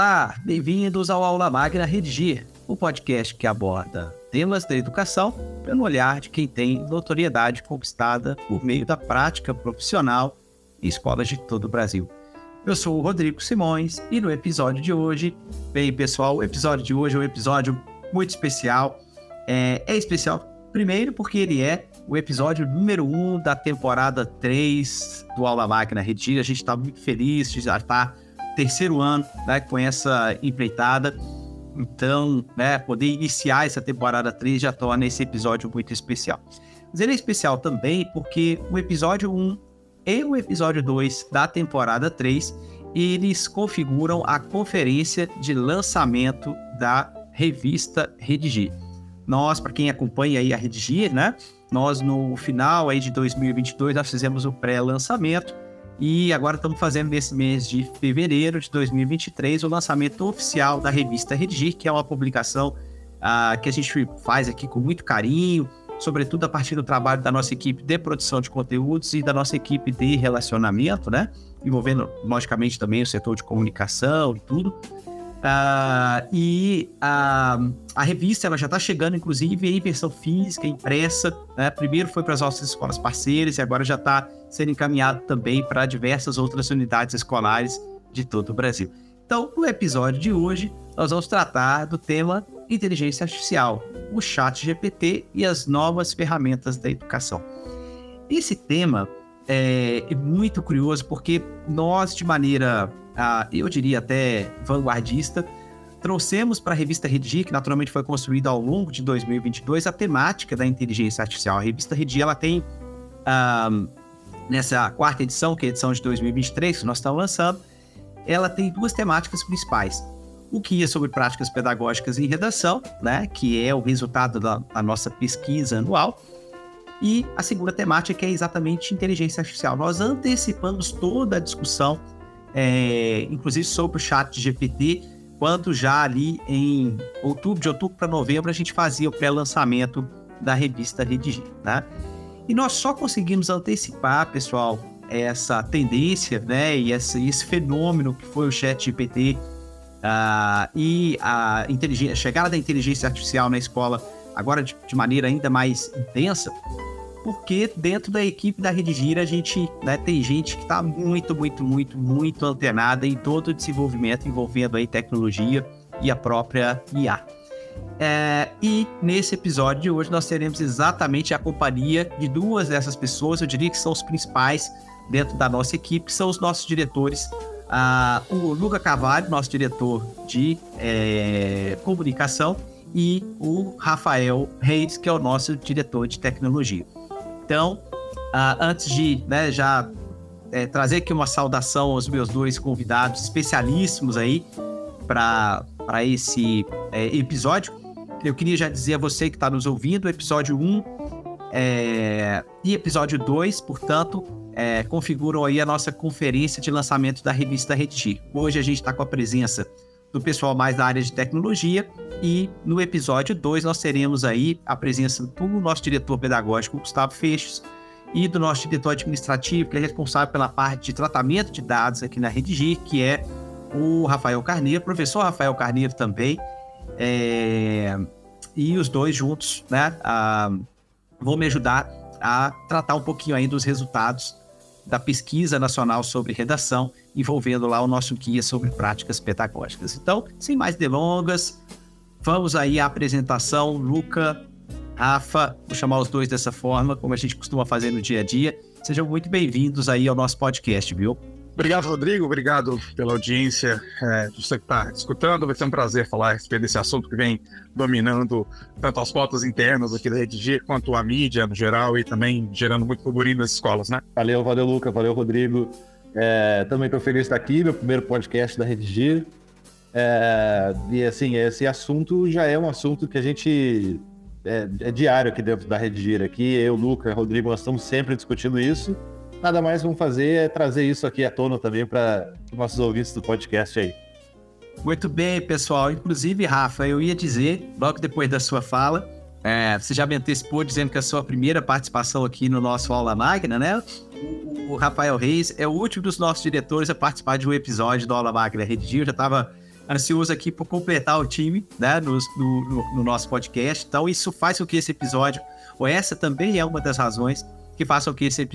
Olá, bem-vindos ao Aula Magna Redigir, o podcast que aborda temas da educação pelo olhar de quem tem notoriedade conquistada por meio da prática profissional em escolas de todo o Brasil. Eu sou o Rodrigo Simões e no episódio de hoje, bem pessoal, o episódio de hoje é um episódio muito especial. É especial primeiro porque ele é o episódio número 1 da temporada 3 do Aula Magna Redigir. A gente está muito feliz, já está terceiro ano, né, com essa empreitada. Então, né, poder iniciar essa temporada 3 já torna esse episódio muito especial. Mas ele é especial também porque o episódio 1 e o episódio 2 da temporada 3, eles configuram a conferência de lançamento da revista Redigir. Nós, para quem acompanha aí a Redigir, né, nós no final aí de 2022 nós fizemos o pré-lançamento. E agora estamos fazendo nesse mês de fevereiro de 2023 o lançamento oficial da revista Redigir, que é uma publicação que a gente faz aqui com muito carinho, sobretudo a partir do trabalho da nossa equipe de produção de conteúdos e da nossa equipe de relacionamento, né? Envolvendo, logicamente, também o setor de comunicação e tudo. A revista ela já está chegando, inclusive, em versão física, impressa, né? Primeiro foi para as nossas escolas parceiras e agora já está sendo encaminhado também para diversas outras unidades escolares de todo o Brasil. Então, no episódio de hoje, nós vamos tratar do tema inteligência artificial, o ChatGPT e as novas ferramentas da educação. Esse tema é muito curioso porque nós, de maneira, eu diria até vanguardista, trouxemos para a revista Redigir, que naturalmente foi construída ao longo de 2022, a temática da inteligência artificial. A revista Redigir, ela tem, nessa quarta edição, que é a edição de 2023, que nós estamos lançando, ela tem duas temáticas principais. O que é sobre práticas pedagógicas em redação, né, que é o resultado da nossa pesquisa anual. E a segunda temática é exatamente inteligência artificial. Nós antecipamos toda a discussão, inclusive sobre o ChatGPT, quando já ali em de outubro para novembro, a gente fazia o pré-lançamento da revista Redigir, né? E nós só conseguimos antecipar, pessoal, essa tendência, né, e esse fenômeno que foi o ChatGPT e a chegada da inteligência artificial na escola, agora de maneira ainda mais intensa, porque dentro da equipe da Redigir a gente, né, tem gente que está muito antenada em todo o desenvolvimento envolvendo aí tecnologia e a própria IA. E nesse episódio de hoje nós teremos exatamente a companhia de duas dessas pessoas, eu diria que são os principais dentro da nossa equipe, que são os nossos diretores, o Luca Cavalli, nosso diretor de comunicação, e o Rafael Reis, que é o nosso diretor de tecnologia. Então, antes de, né, já trazer aqui uma saudação aos meus dois convidados especialíssimos aí para esse episódio, eu queria já dizer a você que está nos ouvindo, episódio 1 e episódio 2, portanto, configuram aí a nossa conferência de lançamento da revista Redigir. Hoje a gente está com a presença do pessoal mais da área de tecnologia e no episódio 2 nós teremos aí a presença do nosso diretor pedagógico, Gustavo Feixos, e do nosso diretor administrativo, que é responsável pela parte de tratamento de dados aqui na Redigir, que é o Rafael Carneiro, professor Rafael Carneiro também, e os dois juntos, né, vão me ajudar a tratar um pouquinho aí dos resultados da Pesquisa Nacional sobre Redação, envolvendo lá o nosso guia sobre práticas pedagógicas. Então, sem mais delongas, vamos aí à apresentação. Luca, Rafa, vou chamar os dois dessa forma, como a gente costuma fazer no dia a dia. Sejam muito bem-vindos aí ao nosso podcast, viu? Obrigado, Rodrigo. Obrigado pela audiência de você que está escutando. Vai ser um prazer falar a respeito desse assunto que vem dominando tanto as pautas internas aqui da Redigir quanto a mídia no geral e também gerando muito burburinho nas escolas, né? Valeu, Luca. Valeu, Rodrigo. Também estou feliz de estar aqui, meu primeiro podcast da Redigir. E assim, esse assunto já é um assunto que a gente... É diário aqui dentro da Redigir. Aqui, eu, Luca, Rodrigo, nós estamos sempre discutindo isso. Nada mais vamos fazer é trazer isso aqui à tona também para os nossos ouvintes do podcast aí. Muito bem, pessoal. Inclusive, Rafa, eu ia dizer, logo depois da sua fala, você já me antecipou dizendo que a sua primeira participação aqui no nosso Aula Magna, né? O Rafael Reis é o último dos nossos diretores a participar de um episódio do Aula Magna Redigir. Eu já estava ansioso aqui por completar o time, né, no nosso podcast. Então, isso faz com que esse episódio, ou essa também é uma das razões que façam que esse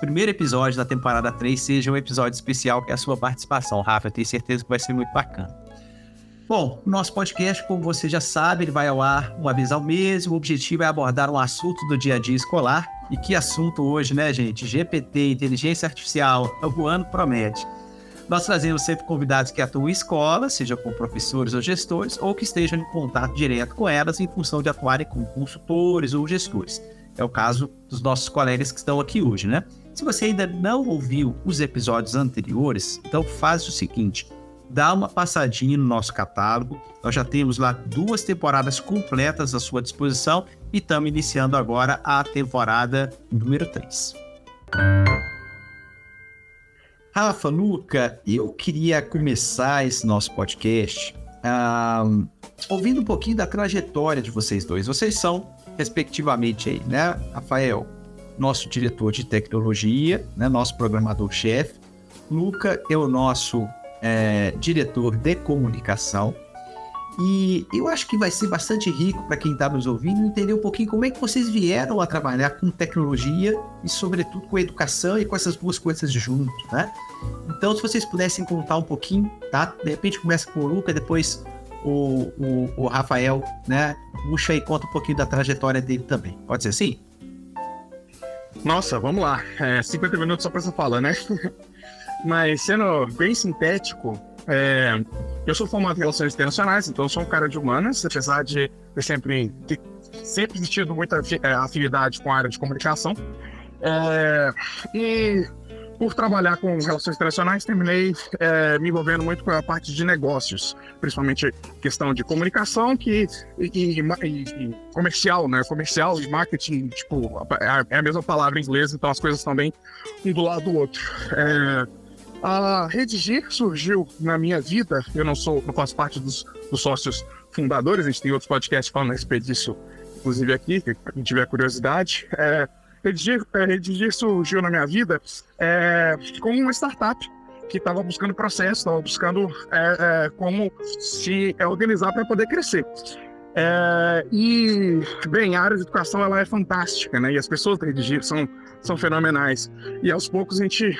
primeiro episódio da temporada 3 seja um episódio especial, que é a sua participação, Rafa. Eu tenho certeza que vai ser muito bacana. Bom, o nosso podcast, como você já sabe, ele vai ao ar uma vez ao mês. O objetivo é abordar um assunto do dia a dia escolar. E que assunto hoje, né, gente? GPT, inteligência artificial, o ano promete. Nós trazemos sempre convidados que atuam em escola, seja com professores ou gestores, ou que estejam em contato direto com elas em função de atuarem como consultores ou gestores. É o caso dos nossos colegas que estão aqui hoje, né? Se você ainda não ouviu os episódios anteriores, então faz o seguinte... Dá uma passadinha no nosso catálogo. Nós já temos lá 2 temporadas completas à sua disposição e estamos iniciando agora a temporada número 3. Rafa, Luca, eu queria começar esse nosso podcast ouvindo um pouquinho da trajetória de vocês dois. Vocês são, respectivamente, aí, né? Rafael, nosso diretor de tecnologia, né? Nosso programador-chefe. Luca é o nosso... diretor de comunicação, e eu acho que vai ser bastante rico para quem está nos ouvindo entender um pouquinho como é que vocês vieram a trabalhar com tecnologia e sobretudo com educação e com essas duas coisas junto, né? Então, se vocês pudessem contar um pouquinho, tá? De repente começa com o Luca, depois o Rafael, né? Puxa e conta um pouquinho da trajetória dele também, pode ser assim? Nossa, vamos lá, 50 minutos só para essa fala, né? Mas sendo bem sintético, eu sou formado em Relações Internacionais, então eu sou um cara de humanas, apesar de eu sempre tido muita afinidade com a área de comunicação. E por trabalhar com Relações Internacionais, terminei me envolvendo muito com a parte de negócios, principalmente questão de comunicação e comercial, né? Comercial e marketing, tipo, é a mesma palavra em inglês, então as coisas estão bem um do lado do outro. A Redigir surgiu na minha vida, eu não faço parte dos sócios fundadores, a gente tem outros podcasts falando a respeito disso, inclusive aqui, quem tiver curiosidade. Redigir surgiu na minha vida como uma startup que estava buscando processo, estava buscando como se organizar para poder crescer. E, bem, a área de educação ela é fantástica, né? E as pessoas da Redigir são fenomenais. E aos poucos, a gente,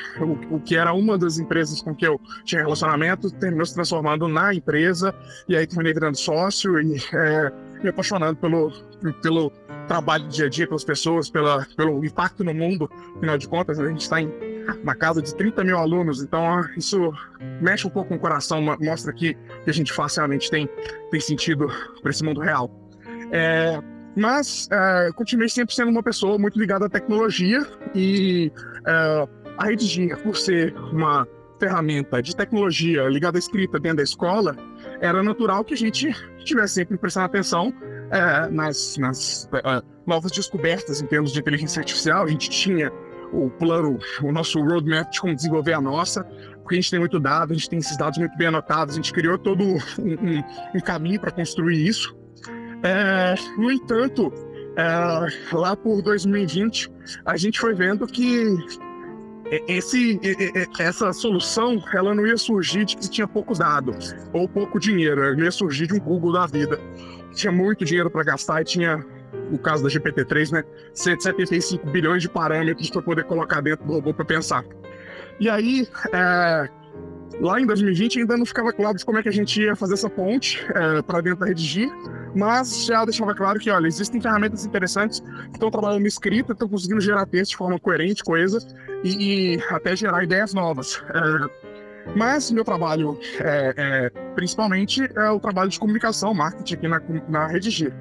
o que era uma das empresas com que eu tinha relacionamento, terminou se transformando na empresa, e aí terminei virando sócio e me apaixonando pelo trabalho do dia a dia, pelas pessoas, pelo impacto no mundo. Afinal de contas, a gente está na casa de 30 mil alunos, então isso mexe um pouco com o coração, mostra que o que a gente faz realmente tem sentido para esse mundo real. Mas continuei sempre sendo uma pessoa muito ligada à tecnologia, e a Redigir, por ser uma ferramenta de tecnologia ligada à escrita dentro da escola, era natural que a gente estivesse sempre prestando atenção nas novas descobertas em termos de inteligência artificial. A gente tinha o plano, o nosso roadmap de como desenvolver a nossa, porque a gente tem muito dado, a gente tem esses dados muito bem anotados, a gente criou todo um caminho para construir isso. No entanto, lá por 2020, a gente foi vendo que essa solução ela não ia surgir de que tinha pouco dado ou pouco dinheiro, ela ia surgir de um Google da vida. Tinha muito dinheiro para gastar e tinha, no caso da GPT-3, né, 175 bilhões de parâmetros para poder colocar dentro do robô para pensar. E aí, lá em 2020, ainda não ficava claro de como é que a gente ia fazer essa ponte para dentro da Redigir, mas já deixava claro que, olha, existem ferramentas interessantes que estão trabalhando escrita, estão conseguindo gerar texto de forma coerente, coesa, e até gerar ideias novas. Mas meu trabalho, principalmente, é o trabalho de comunicação, marketing aqui na Redigir.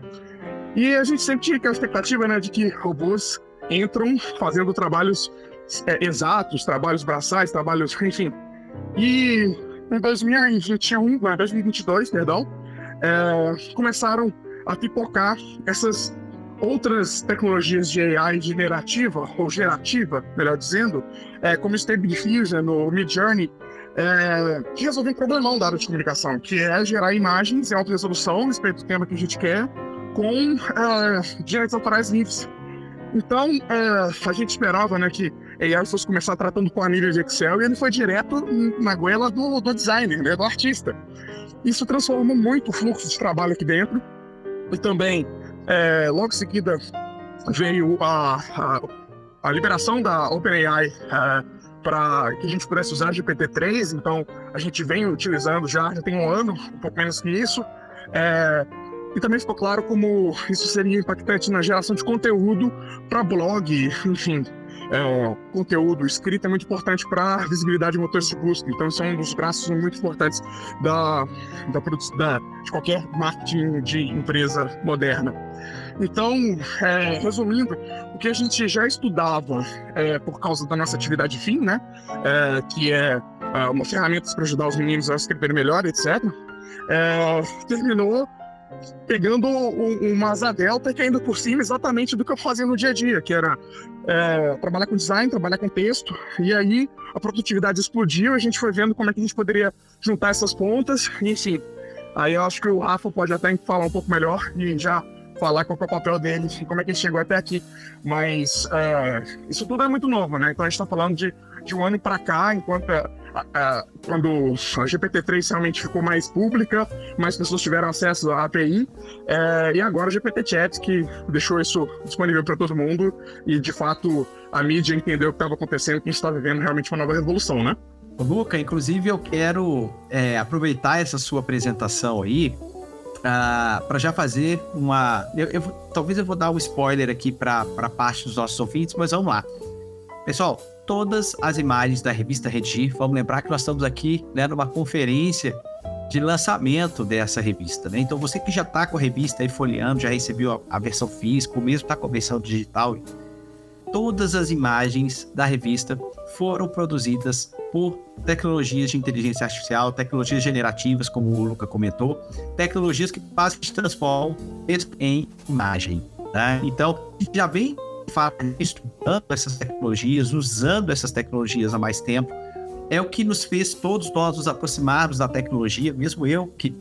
E a gente sempre tinha aquela expectativa, né, de que robôs entram fazendo trabalhos exatos, trabalhos braçais, trabalhos, enfim. E em 2022, começaram a pipocar essas outras tecnologias de AI gerativa, melhor dizendo, como Stable Diffusion, no Midjourney, que resolveu um problemão da área de comunicação, que é gerar imagens em alta resolução a respeito do tema que a gente quer, com direitos autorais livres. Então, a gente esperava, né, que AI fosse começar tratando com anilha de Excel, e ele foi direto na goela do designer, né, do artista. Isso transformou muito o fluxo de trabalho aqui dentro. E também, logo em seguida, veio a liberação da OpenAI para que a gente pudesse usar GPT-3, então a gente vem utilizando já tem um ano, um pouco menos que isso. E também ficou claro como isso seria impactante na geração de conteúdo para blog, enfim. Conteúdo escrito é muito importante para a visibilidade de motores de busca, então isso é um dos braços muito importantes de qualquer marketing de empresa moderna. Então, resumindo, o que a gente já estudava por causa da nossa atividade FIM, né, que é uma ferramenta para ajudar os meninos a escrever melhor, etc., terminou pegando uma asa delta que ainda por cima exatamente do que eu fazia no dia a dia, que era trabalhar com design, trabalhar com texto, e aí a produtividade explodiu, a gente foi vendo como é que a gente poderia juntar essas pontas, e enfim, aí eu acho que o Rafa pode até falar um pouco melhor e já falar qual é o papel dele, enfim, como é que ele chegou até aqui, mas isso tudo é muito novo, né? Então a gente está falando de um ano para cá, enquanto quando a GPT-3 realmente ficou mais pública, mais pessoas tiveram acesso à API, e agora o GPT-Chat, que deixou isso disponível para todo mundo, e de fato a mídia entendeu o que estava acontecendo, que a gente está vivendo realmente uma nova revolução, né? Luca, inclusive eu quero aproveitar essa sua apresentação aí para já fazer uma... talvez eu vou dar um spoiler aqui para parte dos nossos ouvintes, mas vamos lá. Pessoal, todas as imagens da revista Redigir, vamos lembrar que nós estamos aqui, né, numa conferência de lançamento dessa revista, né? Então você que já está com a revista aí folheando, já recebeu a versão física, ou mesmo está com a versão digital, todas as imagens da revista foram produzidas por tecnologias de inteligência artificial, tecnologias generativas, como o Luca comentou, tecnologias que basicamente transformam isso em imagem, né? Então, já vem estudando essas tecnologias, usando essas tecnologias há mais tempo, é o que nos fez todos nós nos aproximarmos da tecnologia, mesmo eu que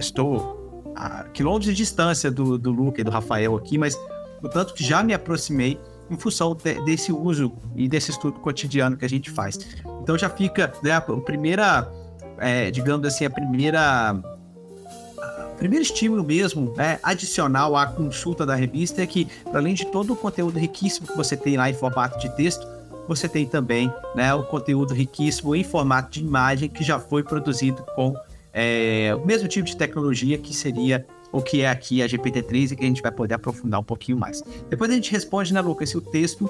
estou a quilômetros de distância do Luca e do Rafael aqui, mas o tanto que já me aproximei em função desse uso e desse estudo cotidiano que a gente faz. Então já fica, né, o primeiro estímulo mesmo, né, adicional à consulta da revista, é que, além de todo o conteúdo riquíssimo que você tem lá em formato de texto, você tem também, né, o conteúdo riquíssimo em formato de imagem que já foi produzido com o mesmo tipo de tecnologia que seria o que é aqui a GPT-3 e que a gente vai poder aprofundar um pouquinho mais. Depois a gente responde, né, Lucas, se o texto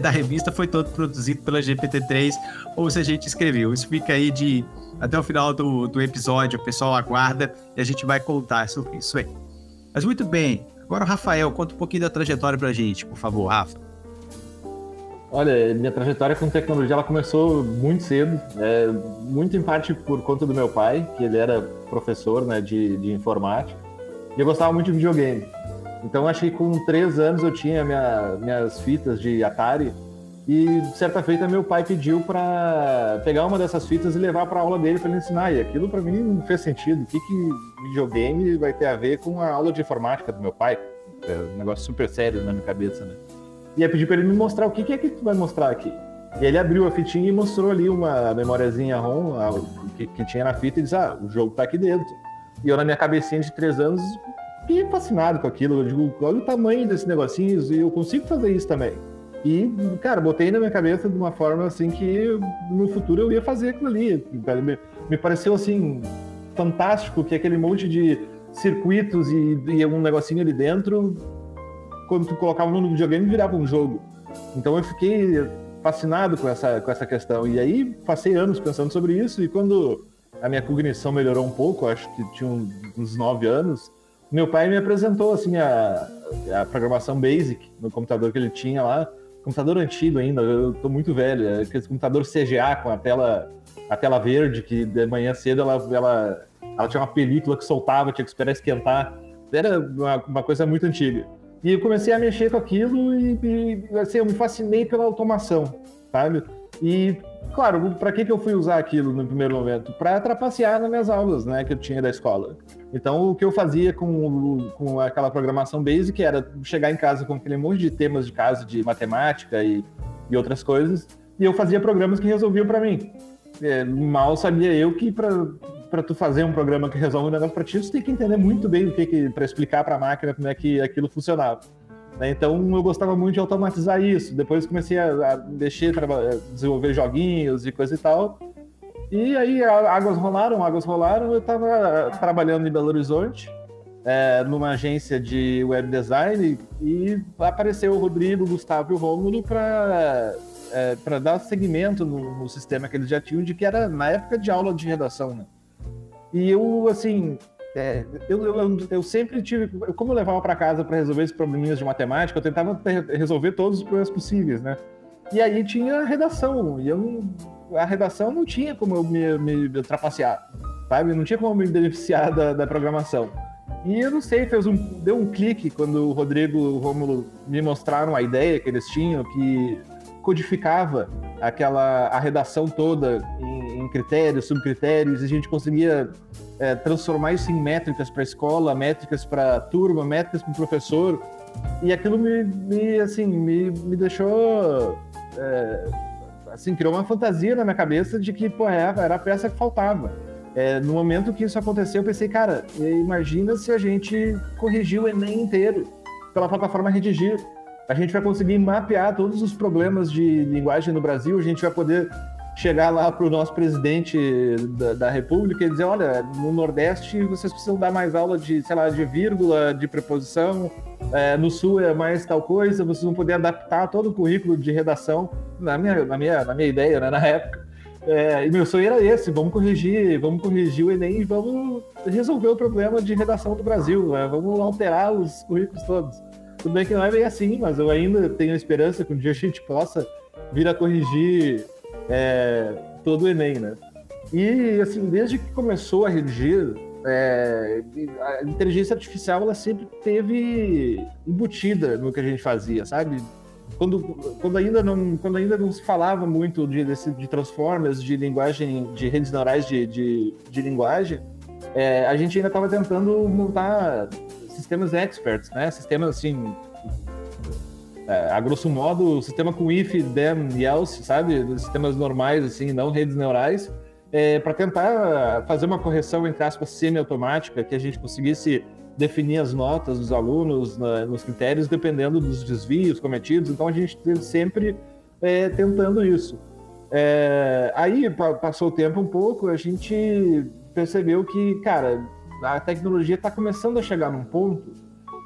da revista foi todo produzido pela GPT-3 ou se a gente escreveu. Isso fica aí até o final do episódio, o pessoal aguarda e a gente vai contar sobre isso aí. Mas muito bem, agora o Rafael, conta um pouquinho da trajetória pra gente, por favor, Rafa. Olha, minha trajetória com tecnologia, ela começou muito cedo, muito em parte por conta do meu pai, que ele era professor, né, de informática, e eu gostava muito de videogame. Então, acho que com 3 anos eu tinha minhas fitas de Atari, e certa feita meu pai pediu para pegar uma dessas fitas e levar para a aula dele para ele ensinar, e aquilo para mim não fez sentido. O que videogame vai ter a ver com a aula de informática do meu pai? É um negócio super sério na minha cabeça, né? E eu pedi para ele me mostrar o que é que tu vai mostrar aqui. E ele abriu a fitinha e mostrou ali uma memoriazinha ROM que tinha na fita e disse, o jogo tá aqui dentro. E eu, na minha cabecinha de 3 anos, fiquei fascinado com aquilo. Eu digo, olha o tamanho desse negocinho e eu consigo fazer isso também. E, cara, botei na minha cabeça de uma forma assim que no futuro eu ia fazer aquilo ali. Me pareceu, assim, fantástico que aquele monte de circuitos e um negocinho ali dentro, quando tu colocava no videogame, virava um jogo. Então eu fiquei fascinado com essa questão. E aí passei anos pensando sobre isso, e quando a minha cognição melhorou um pouco, acho que tinha uns 9 anos, meu pai me apresentou assim a programação Basic no computador que ele tinha lá. Computador antigo ainda, eu tô muito velho. É aquele computador CGA com a tela verde, que de manhã cedo ela tinha uma película que soltava, tinha que esperar esquentar. Era uma coisa muito antiga. E eu comecei a mexer com aquilo e assim, eu me fascinei pela automação, sabe? E, claro, para que eu fui usar aquilo no primeiro momento? Para trapacear nas minhas aulas, né, que eu tinha da escola. Então, o que eu fazia com aquela programação Basic era chegar em casa com aquele monte de temas de casa, de matemática e e outras coisas, e eu fazia programas que resolviam para mim. Mal sabia eu que para tu fazer um programa que resolve um negócio para ti, tu tem que entender muito bem o que para explicar para a máquina como é que aquilo funcionava. Então eu gostava muito de automatizar isso. Depois comecei a mexer, desenvolver joguinhos e coisa e tal. E aí águas rolaram. Eu estava trabalhando em Belo Horizonte, numa agência de web design, e apareceu o Rodrigo, o Gustavo e o Rômulo para dar seguimento no sistema que eles já tinham, de que era na época de aula de redação, né? E eu, assim... eu sempre tive... Como eu levava para casa para resolver esses probleminhas de matemática, eu tentava resolver todos os problemas possíveis, né? E aí tinha a redação, e a redação não tinha como eu me trapacear, sabe? Não tinha como eu me beneficiar da programação. E eu não sei, deu um clique quando o Rodrigo e o Rômulo me mostraram a ideia que eles tinham, que codificava a redação toda em critérios, subcritérios, e a gente conseguia... transformar isso em métricas para a escola, métricas para a turma, métricas para o professor, e aquilo me deixou, criou uma fantasia na minha cabeça de que, era a peça que faltava. No momento que isso aconteceu, eu pensei, cara, imagina se a gente corrigir o ENEM inteiro pela plataforma Redigir. A gente vai conseguir mapear todos os problemas de linguagem no Brasil, a gente vai poder... chegar lá para o nosso presidente da República e dizer, olha, no Nordeste vocês precisam dar mais aula de, sei lá, de vírgula, de preposição, no Sul é mais tal coisa, vocês vão poder adaptar todo o currículo de redação, na minha ideia, né, na época. E meu sonho era esse, vamos corrigir o Enem e vamos resolver o problema de redação do Brasil, vamos alterar os currículos todos. Tudo bem que não é bem assim, mas eu ainda tenho a esperança que um dia a gente possa vir a corrigir todo o Enem, né? E, assim, desde que começou a Redigir, a inteligência artificial, ela sempre teve embutida no que a gente fazia, sabe? Quando ainda não se falava muito de transformers, de linguagem, de redes neurais de linguagem, a gente ainda estava tentando montar sistemas experts, né? Sistemas, assim... a grosso modo, o sistema com if, then e else, sabe? Sistemas normais, assim, não redes neurais, para tentar fazer uma correção, entre aspas, semi-automática, que a gente conseguisse definir as notas dos alunos nos critérios, dependendo dos desvios cometidos. Então, a gente sempre tentando isso. Aí, passou o tempo um pouco, a gente percebeu que, cara, a tecnologia está começando a chegar num ponto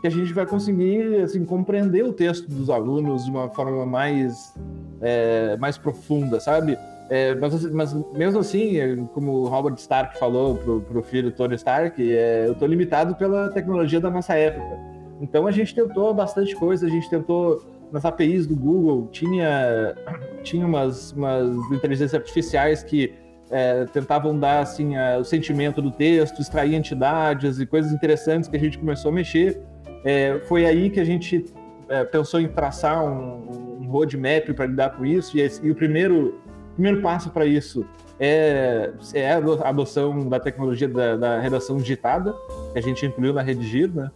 que a gente vai conseguir, assim, compreender o texto dos alunos de uma forma mais profunda, sabe? Mas mesmo assim, como o Robert Stark falou para o filho Tony Stark, eu estou limitado pela tecnologia da nossa época. Então a gente tentou bastante coisa, nas APIs do Google, tinha umas inteligências artificiais que tentavam dar, assim, o sentimento do texto, extrair entidades e coisas interessantes que a gente começou a mexer. Foi aí que a gente pensou em traçar um roadmap para lidar com isso, e o primeiro passo para isso é a adoção da tecnologia da redação digitada, que a gente incluiu na Redigir, né?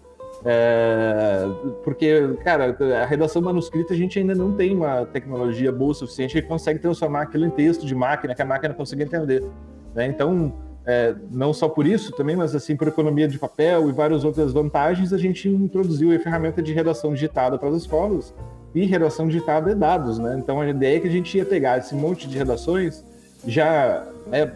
Porque, cara, a redação manuscrita a gente ainda não tem uma tecnologia boa o suficiente que consegue transformar aquilo em texto de máquina, que a máquina consiga entender, né? Então... não só por isso também, mas assim por economia de papel e várias outras vantagens, a gente introduziu a ferramenta de redação digitada para as escolas, e redação digitada é dados, né? Então a ideia é que a gente ia pegar esse monte de redações já, né,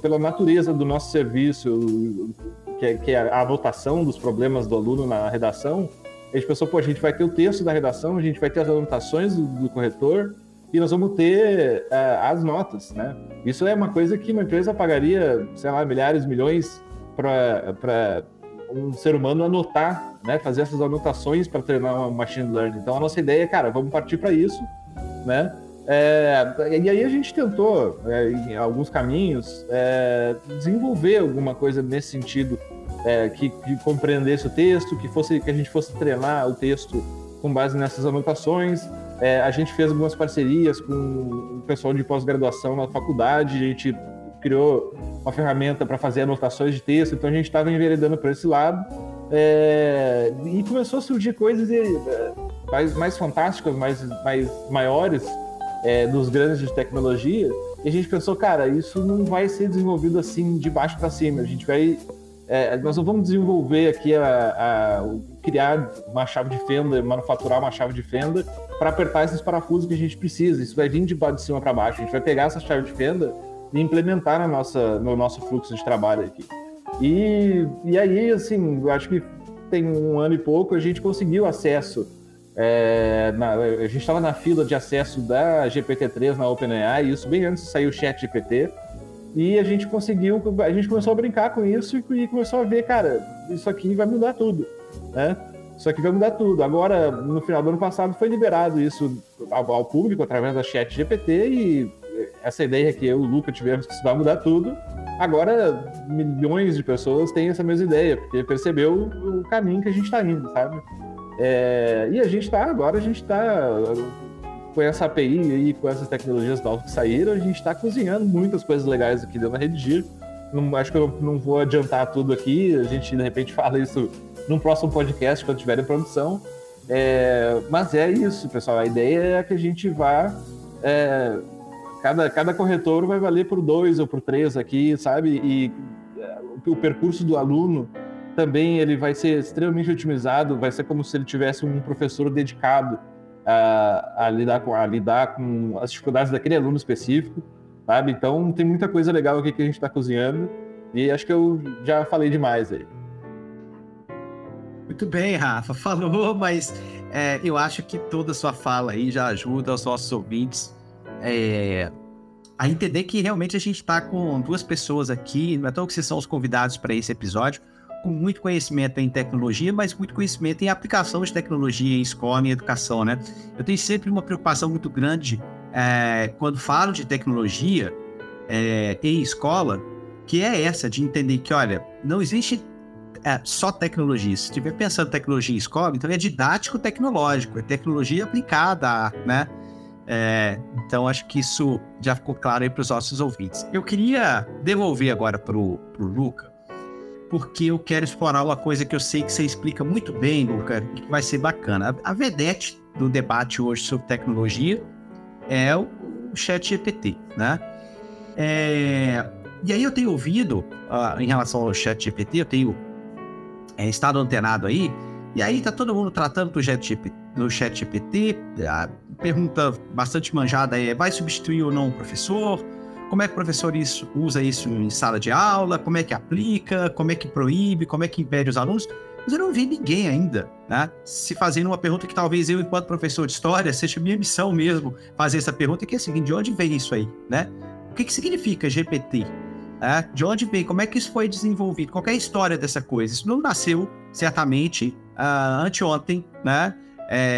pela natureza do nosso serviço, que é a anotação dos problemas do aluno na redação. A gente pensou, a gente vai ter o texto da redação, a gente vai ter as anotações do corretor, e nós vamos ter as notas, né? Isso é uma coisa que uma empresa pagaria, sei lá, milhares, milhões para um ser humano anotar, né? Fazer essas anotações para treinar uma machine learning. Então, a nossa ideia é, cara, vamos partir para isso, né? E aí a gente tentou, em alguns caminhos, desenvolver alguma coisa nesse sentido, que compreendesse o texto, que a gente fosse treinar o texto com base nessas anotações. A gente fez algumas parcerias com o pessoal de pós-graduação na faculdade, a gente criou uma ferramenta para fazer anotações de texto, então a gente estava enveredando para esse lado, e começou a surgir coisas mais fantásticas, mais maiores, dos grandes de tecnologia, e a gente pensou, cara, isso não vai ser desenvolvido assim de baixo para cima, a gente vai... nós não vamos desenvolver aqui, criar uma chave de fenda, manufaturar uma chave de fenda para apertar esses parafusos que a gente precisa. Isso vai vir de cima para baixo. A gente vai pegar essa chave de fenda e implementar no nosso fluxo de trabalho aqui. E aí, assim, eu acho que tem um ano e pouco a gente conseguiu acesso. A gente estava na fila de acesso da GPT-3 na OpenAI, isso bem antes de sair o ChatGPT. E a gente começou a brincar com isso e começou a ver, cara, isso aqui vai mudar tudo, né? Isso aqui vai mudar tudo. Agora, no final do ano passado, foi liberado isso ao público através da ChatGPT, e essa ideia que eu e o Luca tivemos que isso vai mudar tudo, agora milhões de pessoas têm essa mesma ideia, porque percebeu o caminho que a gente está indo, sabe? E agora a gente está... com essa API e com essas tecnologias novas que saíram, a gente está cozinhando muitas coisas legais aqui dentro da Redigir. Acho que eu não vou adiantar tudo aqui, a gente de repente fala isso num próximo podcast, quando tiver em produção. Mas é isso, pessoal, a ideia é que a gente vá... Cada corretor vai valer por 2 ou por 3 aqui, sabe? E o percurso do aluno também ele vai ser extremamente otimizado, vai ser como se ele tivesse um professor dedicado a lidar com as dificuldades daquele aluno específico, sabe? Então tem muita coisa legal aqui que a gente está cozinhando, e acho que eu já falei demais aí. Muito bem, Rafa, falou, mas eu acho que toda a sua fala aí já ajuda os nossos ouvintes a entender que realmente a gente está com 2 pessoas aqui, não é tão que vocês são os convidados para esse episódio, com muito conhecimento em tecnologia, mas muito conhecimento em aplicação de tecnologia em escola e em educação, né? Eu tenho sempre uma preocupação muito grande quando falo de tecnologia em escola, que é essa de entender que, olha, não existe só tecnologia. Se estiver pensando em tecnologia em escola, então é didático-tecnológico, é tecnologia aplicada, né? Então, acho que isso já ficou claro aí para os nossos ouvintes. Eu queria devolver agora para o Luca, porque eu quero explorar uma coisa que eu sei que você explica muito bem, Luca, que vai ser bacana. A vedete do debate hoje sobre tecnologia é o ChatGPT, né? E aí eu tenho ouvido, em relação ao ChatGPT, eu tenho estado antenado aí, e aí tá todo mundo tratando do ChatGPT, a pergunta bastante manjada é: vai substituir ou não o professor? Como é que o professor usa isso em sala de aula? Como é que aplica? Como é que proíbe? Como é que impede os alunos? Mas eu não vi ninguém ainda, né, se fazendo uma pergunta que talvez eu, enquanto professor de história, seja minha missão mesmo fazer essa pergunta, que é a seguinte: de onde vem isso aí, né? O que significa GPT? Né? De onde vem? Como é que isso foi desenvolvido? Qual é a história dessa coisa? Isso não nasceu, certamente, anteontem, né?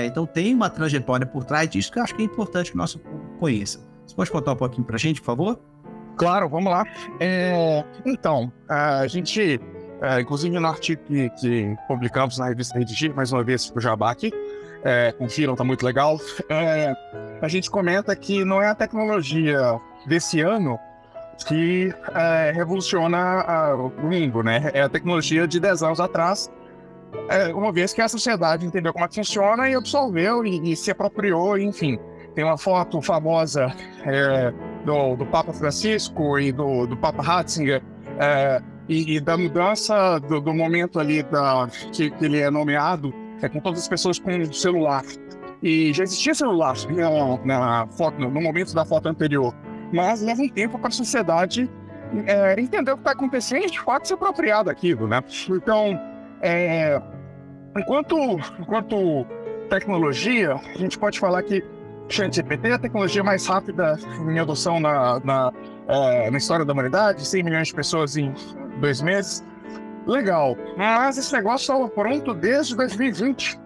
Então tem uma trajetória por trás disso que eu acho que é importante que o nosso público conheça. Você pode contar um pouquinho para a gente, por favor? Claro, vamos lá. Então, a gente, inclusive no artigo que publicamos na revista Redigir, mais uma vez o jabá aqui, confiram, tá muito legal. A gente comenta que não é a tecnologia desse ano que revoluciona o mundo, né? É a tecnologia de 10 anos atrás, uma vez que a sociedade entendeu como é que funciona e absorveu e se apropriou, enfim. Tem uma foto famosa do Papa Francisco e do Papa Ratzinger e da mudança do momento ali que ele é nomeado, com todas as pessoas com celular. E já existia celular na foto, no momento da foto anterior, mas leva um tempo para a sociedade entender o que está acontecendo e de fato se apropriar daquilo, né? Então, enquanto tecnologia, a gente pode falar que ChatGPT é a tecnologia mais rápida em adoção na história da humanidade, 100 milhões de pessoas em 2 meses. Legal, mas esse negócio estava pronto desde 2020.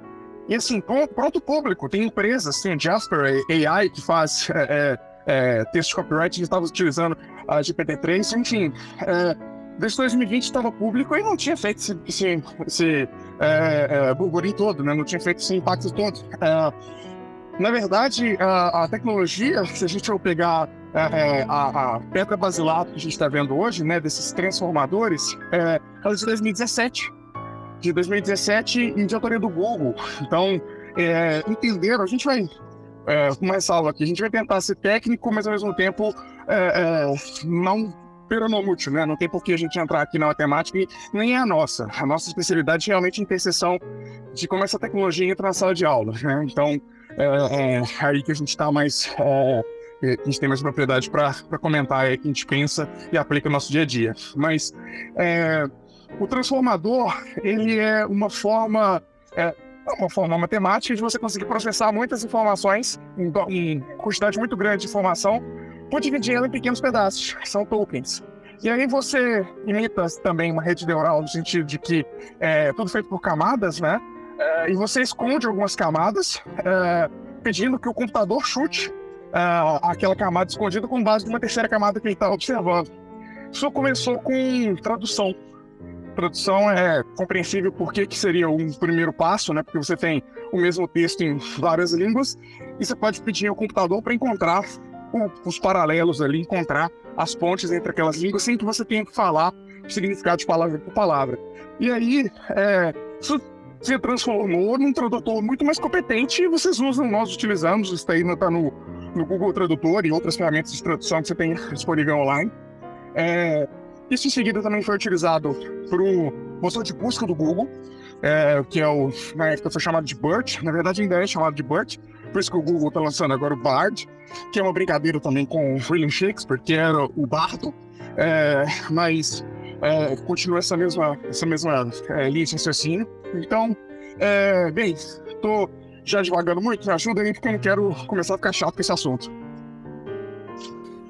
E assim, pronto público, tem empresas, tem o Jasper AI que faz texto de copyright, que estava utilizando a GPT-3, enfim. Desde 2020 estava público e não tinha feito esse burburinho todo, né? Não tinha feito esse impacto todo. Na verdade, a tecnologia, se a gente for pegar a pedra basilar que a gente está vendo hoje, né, desses transformadores, ela é de 2017. De 2017 e de autoria do Google. Então, entender, a gente vai, com essa aula aqui, a gente vai tentar ser técnico, mas ao mesmo tempo não peronomútil, né? Não tem por que a gente entrar aqui na matemática, e nem é a nossa. A nossa especialidade é realmente a interseção de como essa tecnologia entra na sala de aula, né? Então, é aí que a gente está mais... a gente tem mais propriedade para comentar, é que a gente pensa e aplica no nosso dia a dia. Mas o transformador, ele é uma forma, matemática de você conseguir processar muitas informações, em quantidade muito grande de informação, por dividir ela em pequenos pedaços, que são tokens. E aí você imita também uma rede neural, no sentido de que é tudo feito por camadas, né? E você esconde algumas camadas, pedindo que o computador chute aquela camada escondida com base numa terceira camada que ele está observando. Isso começou com tradução. Tradução é compreensível porque que seria um primeiro passo, né? Porque você tem o mesmo texto em várias línguas e você pode pedir ao computador para encontrar os paralelos ali, encontrar as pontes entre aquelas línguas sem que você tenha que falar o significado de palavra por palavra. E aí, isso se transformou num tradutor muito mais competente e nós utilizamos, isso aí está no Google Tradutor e outras ferramentas de tradução que você tem disponível online. Isso em seguida também foi utilizado para o motor de busca do Google, que na época foi chamado de BERT. Na verdade ainda é chamado de BERT, por isso que o Google está lançando agora o Bard, que é uma brincadeira também com o William Shakespeare, que era o bardo, mas continua essa mesma linha de raciocínio. Então, estou já devagando muito, me ajuda aí, porque eu não quero começar a ficar chato com esse assunto.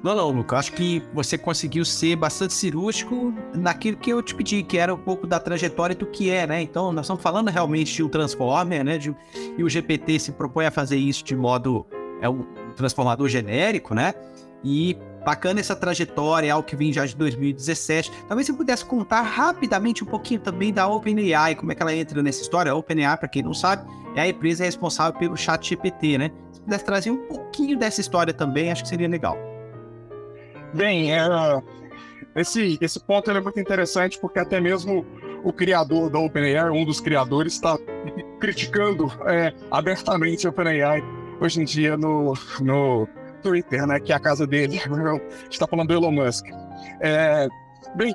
Não, Luca, acho que você conseguiu ser bastante cirúrgico naquilo que eu te pedi, que era um pouco da trajetória do que é, né? Então, nós estamos falando realmente de um transformer, né? E o GPT se propõe a fazer isso de modo... é um transformador genérico, né? E bacana essa trajetória, algo que vem já de 2017. Talvez você pudesse contar rapidamente um pouquinho também da OpenAI, como é que ela entra nessa história. A OpenAI, para quem não sabe, é a empresa responsável pelo ChatGPT, né? Se pudesse trazer um pouquinho dessa história também, acho que seria legal. Bem, esse ponto é muito interessante, porque até mesmo o criador da OpenAI, um dos criadores, está criticando abertamente a OpenAI hoje em dia no Twitter, né, que é a casa dele. A gente está falando do Elon Musk. Bem,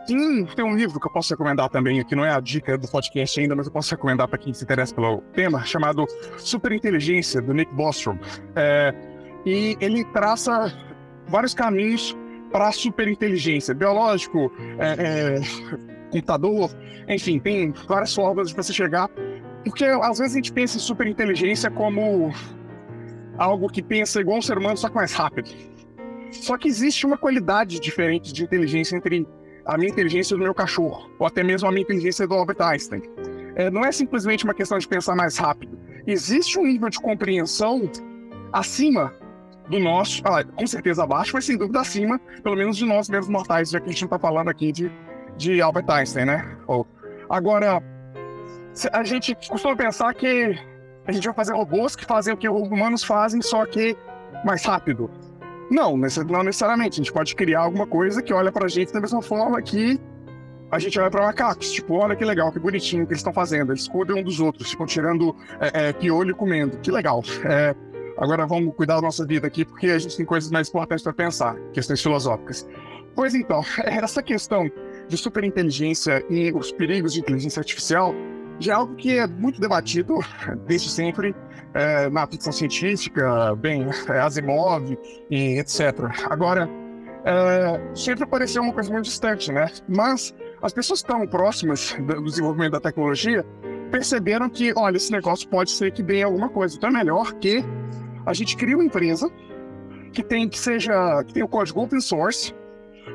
tem um livro que eu posso recomendar também, que não é a dica do podcast ainda, mas eu posso recomendar para quem se interessa pelo tema, chamado Superinteligência, do Nick Bostrom. E ele traça vários caminhos para a superinteligência, biológico, computador, enfim, tem várias formas de você chegar, porque às vezes a gente pensa em superinteligência como algo que pensa igual um ser humano, só que mais rápido. Só que existe uma qualidade diferente de inteligência entre a minha inteligência e o meu cachorro, ou até mesmo a minha inteligência do Albert Einstein. Não é simplesmente uma questão de pensar mais rápido. Existe um nível de compreensão acima do nosso, com certeza abaixo, mas sem dúvida acima, pelo menos de nós mesmos mortais, já que a gente não está falando aqui de Albert Einstein, né? Agora, a gente costuma pensar que a gente vai fazer robôs que fazem o que os humanos fazem, só que mais rápido. Não necessariamente. A gente pode criar alguma coisa que olha pra gente da mesma forma que a gente olha pra macacos. Tipo, olha que legal, que bonitinho que eles estão fazendo. Eles cuidam um dos outros, ficam tirando piolho e comendo. Que legal. Agora vamos cuidar da nossa vida aqui, porque a gente tem coisas mais importantes para pensar, questões filosóficas. Pois então, essa questão de superinteligência e os perigos de inteligência artificial já é algo que é muito debatido desde sempre na ficção científica, Asimov e etc. Agora, sempre pareceu uma coisa muito distante, né? Mas as pessoas que estavam próximas do desenvolvimento da tecnologia perceberam que, olha, esse negócio pode ser que dê alguma coisa. Então é melhor que a gente crie uma empresa que tenha o código open source,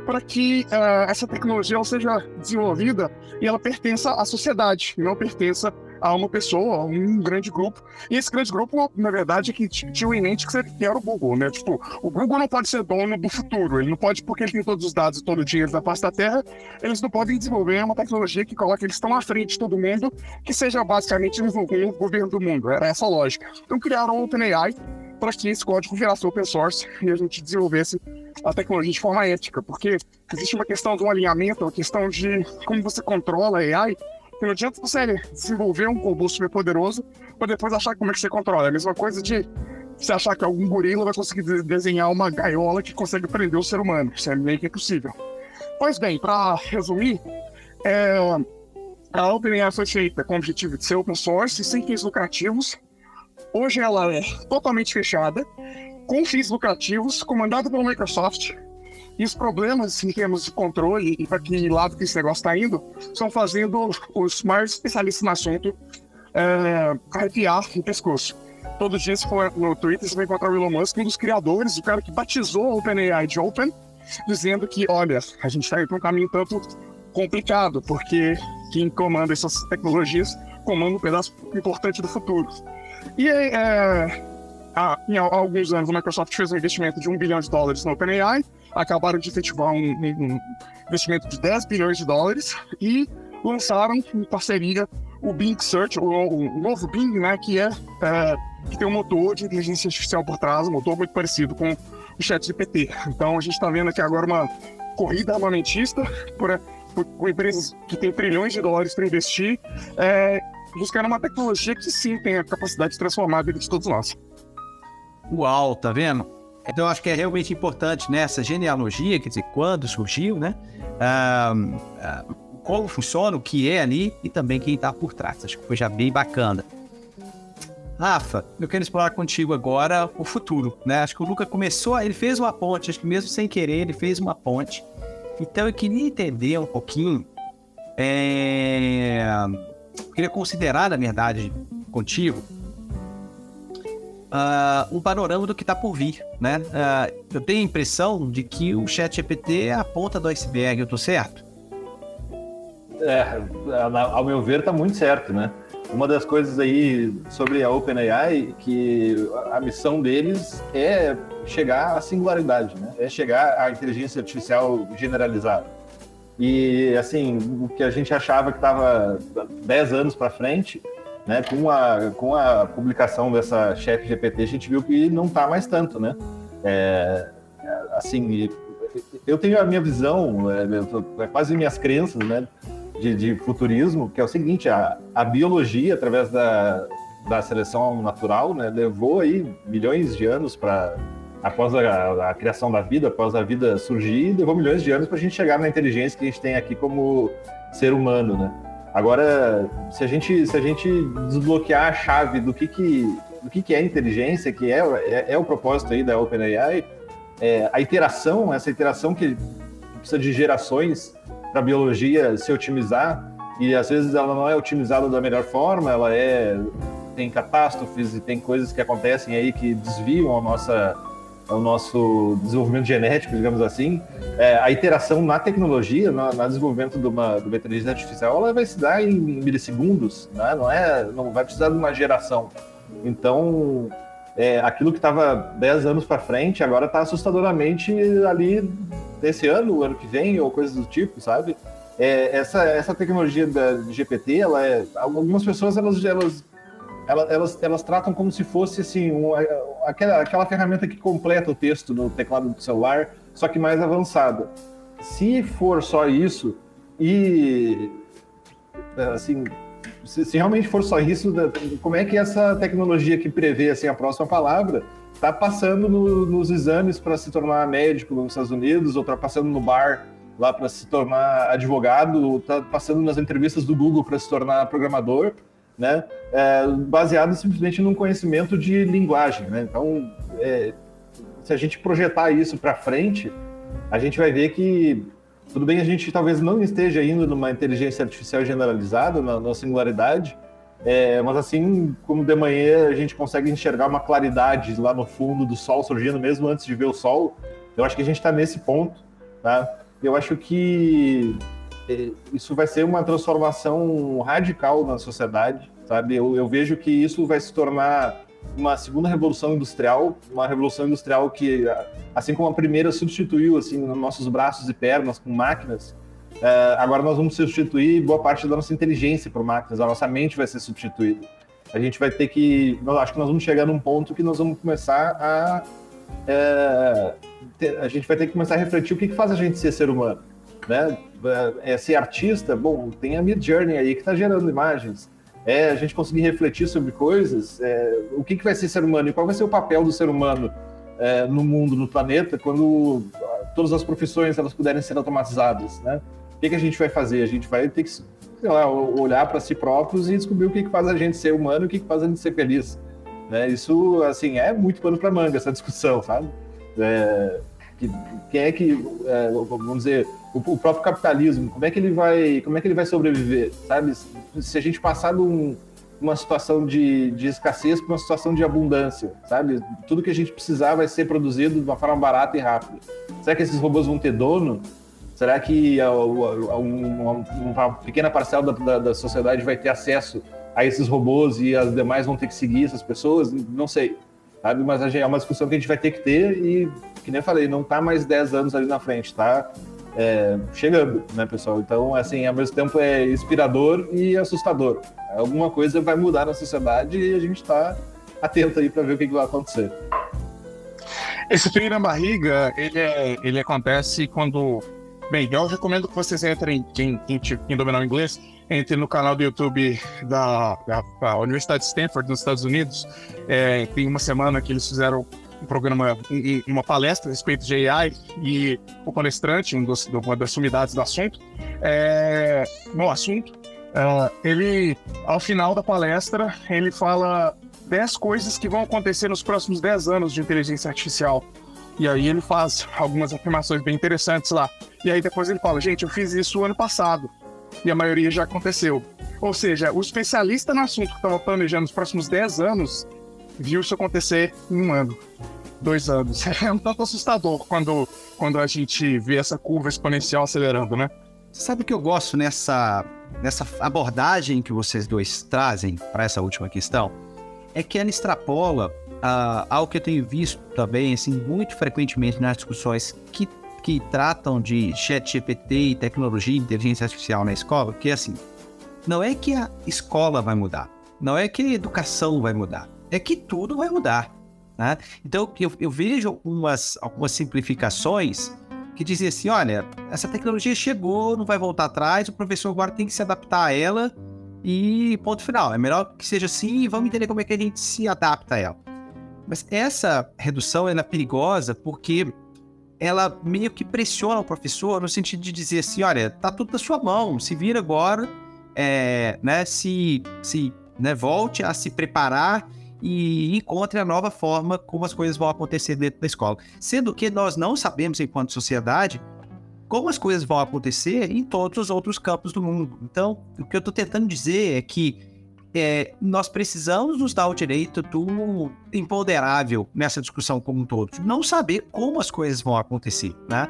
para que essa tecnologia ela seja desenvolvida e ela pertença à sociedade, e não pertença a uma pessoa, a um grande grupo. E esse grande grupo, na verdade, é que tinha em mente que era o Google, né? Tipo, o Google não pode ser dono do futuro, ele não pode, porque ele tem todos os dados e todo o dinheiro da face da Terra, eles não podem desenvolver uma tecnologia que coloque eles tão à frente de todo mundo, que seja basicamente o governo do mundo. Era essa a lógica. Então criaram o OpenAI, para que esse código virasse open source e a gente desenvolvesse a tecnologia de forma ética, porque existe uma questão de um alinhamento, uma questão de como você controla a AI, que não adianta você desenvolver um robô super poderoso para depois achar como é que você controla. É a mesma coisa de você achar que algum gorila vai conseguir desenhar uma gaiola que consegue prender o ser humano. Isso é meio que impossível. Pois bem, para resumir, a OpenAI foi feita com o objetivo de ser open source, sem fins lucrativos. Hoje ela é totalmente fechada, com fins lucrativos, comandada pela Microsoft. E os problemas em termos de controle e para que lado que esse negócio está indo, estão fazendo os maiores especialistas no assunto arrepiar o pescoço. Todo dia, se for no Twitter, você vai encontrar o Elon Musk, um dos criadores, o cara que batizou a OpenAI de Open, dizendo que, olha, a gente está indo para um caminho tanto complicado, porque quem comanda essas tecnologias comanda um pedaço importante do futuro. E em alguns anos, a Microsoft fez um investimento de $1 bilhão na OpenAI, acabaram de efetivar um investimento de $10 bilhões e lançaram em parceria o Bing Search, o novo Bing, né, que tem um motor de inteligência artificial por trás, um motor muito parecido com o ChatGPT. Então a gente está vendo aqui agora uma corrida armamentista por empresas que têm trilhões de dólares para investir, buscando uma tecnologia que sim tem a capacidade de transformar a vida de todos nós. Uau, tá vendo? Então, acho que é realmente importante nessa genealogia, quer dizer, quando surgiu, né? Como funciona, o que é ali e também quem está por trás. Acho que foi já bem bacana. Rafa, eu quero explorar contigo agora o futuro, né? Acho que o Luca começou, ele fez uma ponte, acho que mesmo sem querer, ele fez uma ponte. Então, eu queria entender um pouquinho, eu queria considerar, na verdade, contigo, um panorama do que está por vir, né? Eu tenho a impressão de que o ChatGPT é a ponta do iceberg, eu estou certo? Ao meu ver, está muito certo, né? Uma das coisas aí sobre a OpenAI, que a missão deles é chegar à singularidade, né? É chegar à inteligência artificial generalizada. E, assim, o que a gente achava que estava 10 anos para frente, né, com a publicação dessa ChatGPT, a gente viu que não está mais tanto, né? Assim, eu tenho a minha visão, quase minhas crenças, né, de futurismo, que é o seguinte: a biologia, através da seleção natural, né, levou aí milhões de anos para, após a criação da vida, após a vida surgir, levou milhões de anos para a gente chegar na inteligência que a gente tem aqui como ser humano, né? Agora, se a gente desbloquear a chave do que é inteligência, que é o propósito aí da OpenAI, a iteração, essa iteração que precisa de gerações para a biologia se otimizar, e às vezes ela não é otimizada da melhor forma, tem catástrofes e tem coisas que acontecem aí que desviam o nosso desenvolvimento genético, digamos assim. A iteração na tecnologia, no desenvolvimento de uma inteligência artificial, ela vai se dar em milissegundos, né? Não vai precisar de uma geração. Então, aquilo que estava 10 anos para frente, agora está assustadoramente ali nesse ano, ano que vem, ou coisas do tipo, sabe? Essa tecnologia de GPT, algumas pessoas, elas tratam como se fosse assim, aquela ferramenta que completa o texto no teclado do celular, só que mais avançada. Se for só isso, e assim, se realmente for só isso, como é que essa tecnologia que prevê assim, a próxima palavra está passando nos exames para se tornar médico nos Estados Unidos, ou está passando no bar lá para se tornar advogado, ou está passando nas entrevistas do Google para se tornar programador? Né? Baseado simplesmente num conhecimento de linguagem, né? Então, se a gente projetar isso para frente, a gente vai ver que, tudo bem, a gente talvez não esteja indo numa inteligência artificial generalizada, na singularidade, mas assim como de manhã a gente consegue enxergar uma claridade lá no fundo do sol surgindo, mesmo antes de ver o sol, eu acho que a gente está nesse ponto, tá? Eu acho que isso vai ser uma transformação radical na sociedade, sabe? Eu vejo que isso vai se tornar uma segunda revolução industrial, uma revolução industrial que, assim como a primeira substituiu assim, nossos braços e pernas com máquinas, agora nós vamos substituir boa parte da nossa inteligência por máquinas, a nossa mente vai ser substituída. A gente vai ter que... Acho que nós vamos chegar num ponto que nós vamos começar a... A gente vai ter que começar a refletir o que faz a gente ser humano. né? É ser artista, bom, tem a Midjourney aí que está gerando imagens. É a gente conseguir refletir sobre coisas, o que vai ser ser humano e qual vai ser o papel do ser humano no mundo, no planeta, quando todas as profissões elas puderem ser automatizadas, né? O que a gente vai fazer? A gente vai ter que, sei lá, olhar para si próprios e descobrir o que faz a gente ser humano e o que faz a gente ser feliz, né? Isso, assim, é muito pano para manga, essa discussão, sabe? Quem é que, vamos dizer, o próprio capitalismo, como é que ele vai sobreviver, sabe? Se a gente passar de uma situação de escassez para uma situação de abundância, sabe? Tudo que a gente precisar vai ser produzido de uma forma barata e rápida. Será que esses robôs vão ter dono? Será que uma pequena parcela da sociedade vai ter acesso a esses robôs e as demais vão ter que seguir essas pessoas? Não sei, sabe? Mas é uma discussão que a gente vai ter que ter e, que nem eu falei, não está mais 10 anos ali na frente, tá? Chegando, né, pessoal? Então, assim, ao mesmo tempo é inspirador e assustador. Alguma coisa vai mudar na sociedade e a gente está atento aí para ver o que vai acontecer. Esse frio na barriga, ele acontece quando... Bem, eu recomendo que vocês entrem, quem dominar o inglês, entre no canal do YouTube da Universidade de Stanford, nos Estados Unidos. Tem uma semana que eles fizeram um programa, uma palestra a respeito de AI, e o palestrante, uma das sumidades do assunto, ele, ao final da palestra, ele fala 10 coisas que vão acontecer nos próximos 10 anos de inteligência artificial. E aí ele faz algumas afirmações bem interessantes lá. E aí depois ele fala, gente, eu fiz isso ano passado, e a maioria já aconteceu. Ou seja, o especialista no assunto que estava planejando os próximos 10 anos, viu isso acontecer em 1 ano, 2 anos. É um tanto assustador quando a gente vê essa curva exponencial acelerando, né? Você sabe que eu gosto nessa abordagem que vocês dois trazem para essa última questão? É que ela extrapola algo que eu tenho visto também, assim, muito frequentemente nas discussões que tratam de ChatGPT e tecnologia e inteligência artificial na escola, que é assim, não é que a escola vai mudar, não é que a educação vai mudar, é que tudo vai mudar, né? Então, eu vejo algumas simplificações que dizem assim, olha, essa tecnologia chegou, não vai voltar atrás, o professor agora tem que se adaptar a ela e ponto final. É melhor que seja assim e vamos entender como é que a gente se adapta a ela. Mas essa redução ela é perigosa porque ela meio que pressiona o professor no sentido de dizer assim, olha, tá tudo na sua mão, se vira agora, né, volte a se preparar e encontre a nova forma como as coisas vão acontecer dentro da escola. Sendo que nós não sabemos, enquanto sociedade, como as coisas vão acontecer em todos os outros campos do mundo. Então, o que eu estou tentando dizer é que nós precisamos nos dar o direito do imponderável nessa discussão como um todo. Não saber como as coisas vão acontecer, né?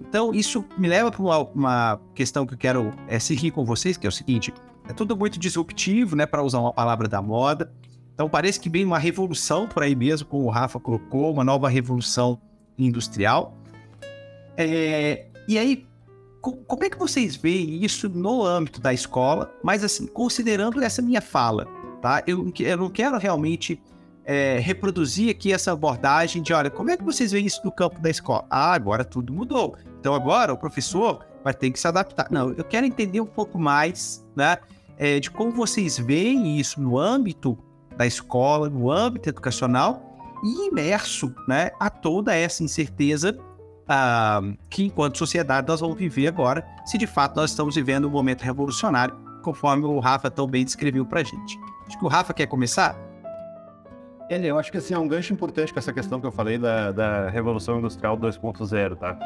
Então, isso me leva para uma questão que eu quero seguir com vocês, que é o seguinte... É tudo muito disruptivo, né, para usar uma palavra da moda. Então parece que vem uma revolução por aí mesmo, como o Rafa colocou, uma nova revolução industrial. E aí, como é que vocês veem isso no âmbito da escola? Mas assim, considerando essa minha fala, tá? Eu não quero realmente reproduzir aqui essa abordagem de, olha, como é que vocês veem isso no campo da escola? Ah, agora tudo mudou. Então agora o professor vai ter que se adaptar. Não, eu quero entender um pouco mais, né, de como vocês veem isso no âmbito da escola, no âmbito educacional e imerso, né, a toda essa incerteza que, enquanto sociedade, nós vamos viver agora, se de fato nós estamos vivendo um momento revolucionário, conforme o Rafa tão bem descreveu para a gente. Acho que o Rafa quer começar? Eu acho que assim, é um gancho importante com essa questão que eu falei da Revolução Industrial 2.0, tá?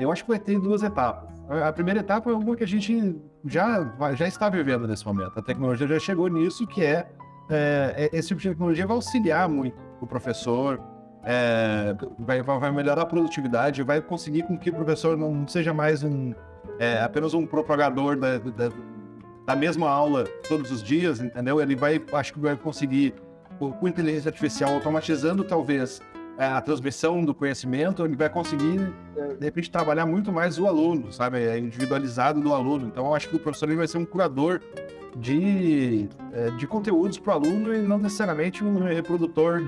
Eu acho que vai ter 2 etapas. A primeira etapa é uma que a gente já está vivendo nesse momento. A tecnologia já chegou nisso, que esse tipo de tecnologia vai auxiliar muito o professor, vai melhorar a produtividade, vai conseguir com que o professor não seja mais apenas um propagador da mesma aula todos os dias, entendeu? Ele acho que vai conseguir, com inteligência artificial, automatizando talvez a transmissão do conhecimento, ele vai conseguir, de repente, trabalhar muito mais o aluno, sabe? É individualizado do aluno. Então, eu acho que o professor vai ser um curador de conteúdos para o aluno e não necessariamente um reprodutor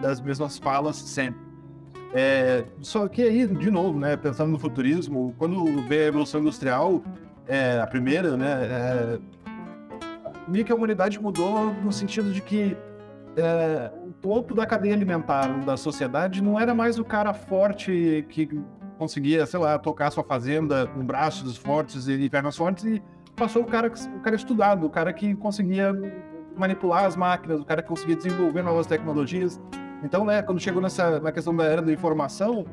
das mesmas falas sempre. Só que aí, de novo, né, pensando no futurismo, quando veio a Revolução Industrial, a primeira, né, meio que a humanidade mudou no sentido de que o topo da cadeia alimentar da sociedade não era mais o cara forte que conseguia, sei lá, tocar sua fazenda com braços dos fortes e pernas fortes, e passou o cara estudado, o cara que conseguia manipular as máquinas, o cara que conseguia desenvolver novas tecnologias. Então, né, quando chegou na questão da era da informação,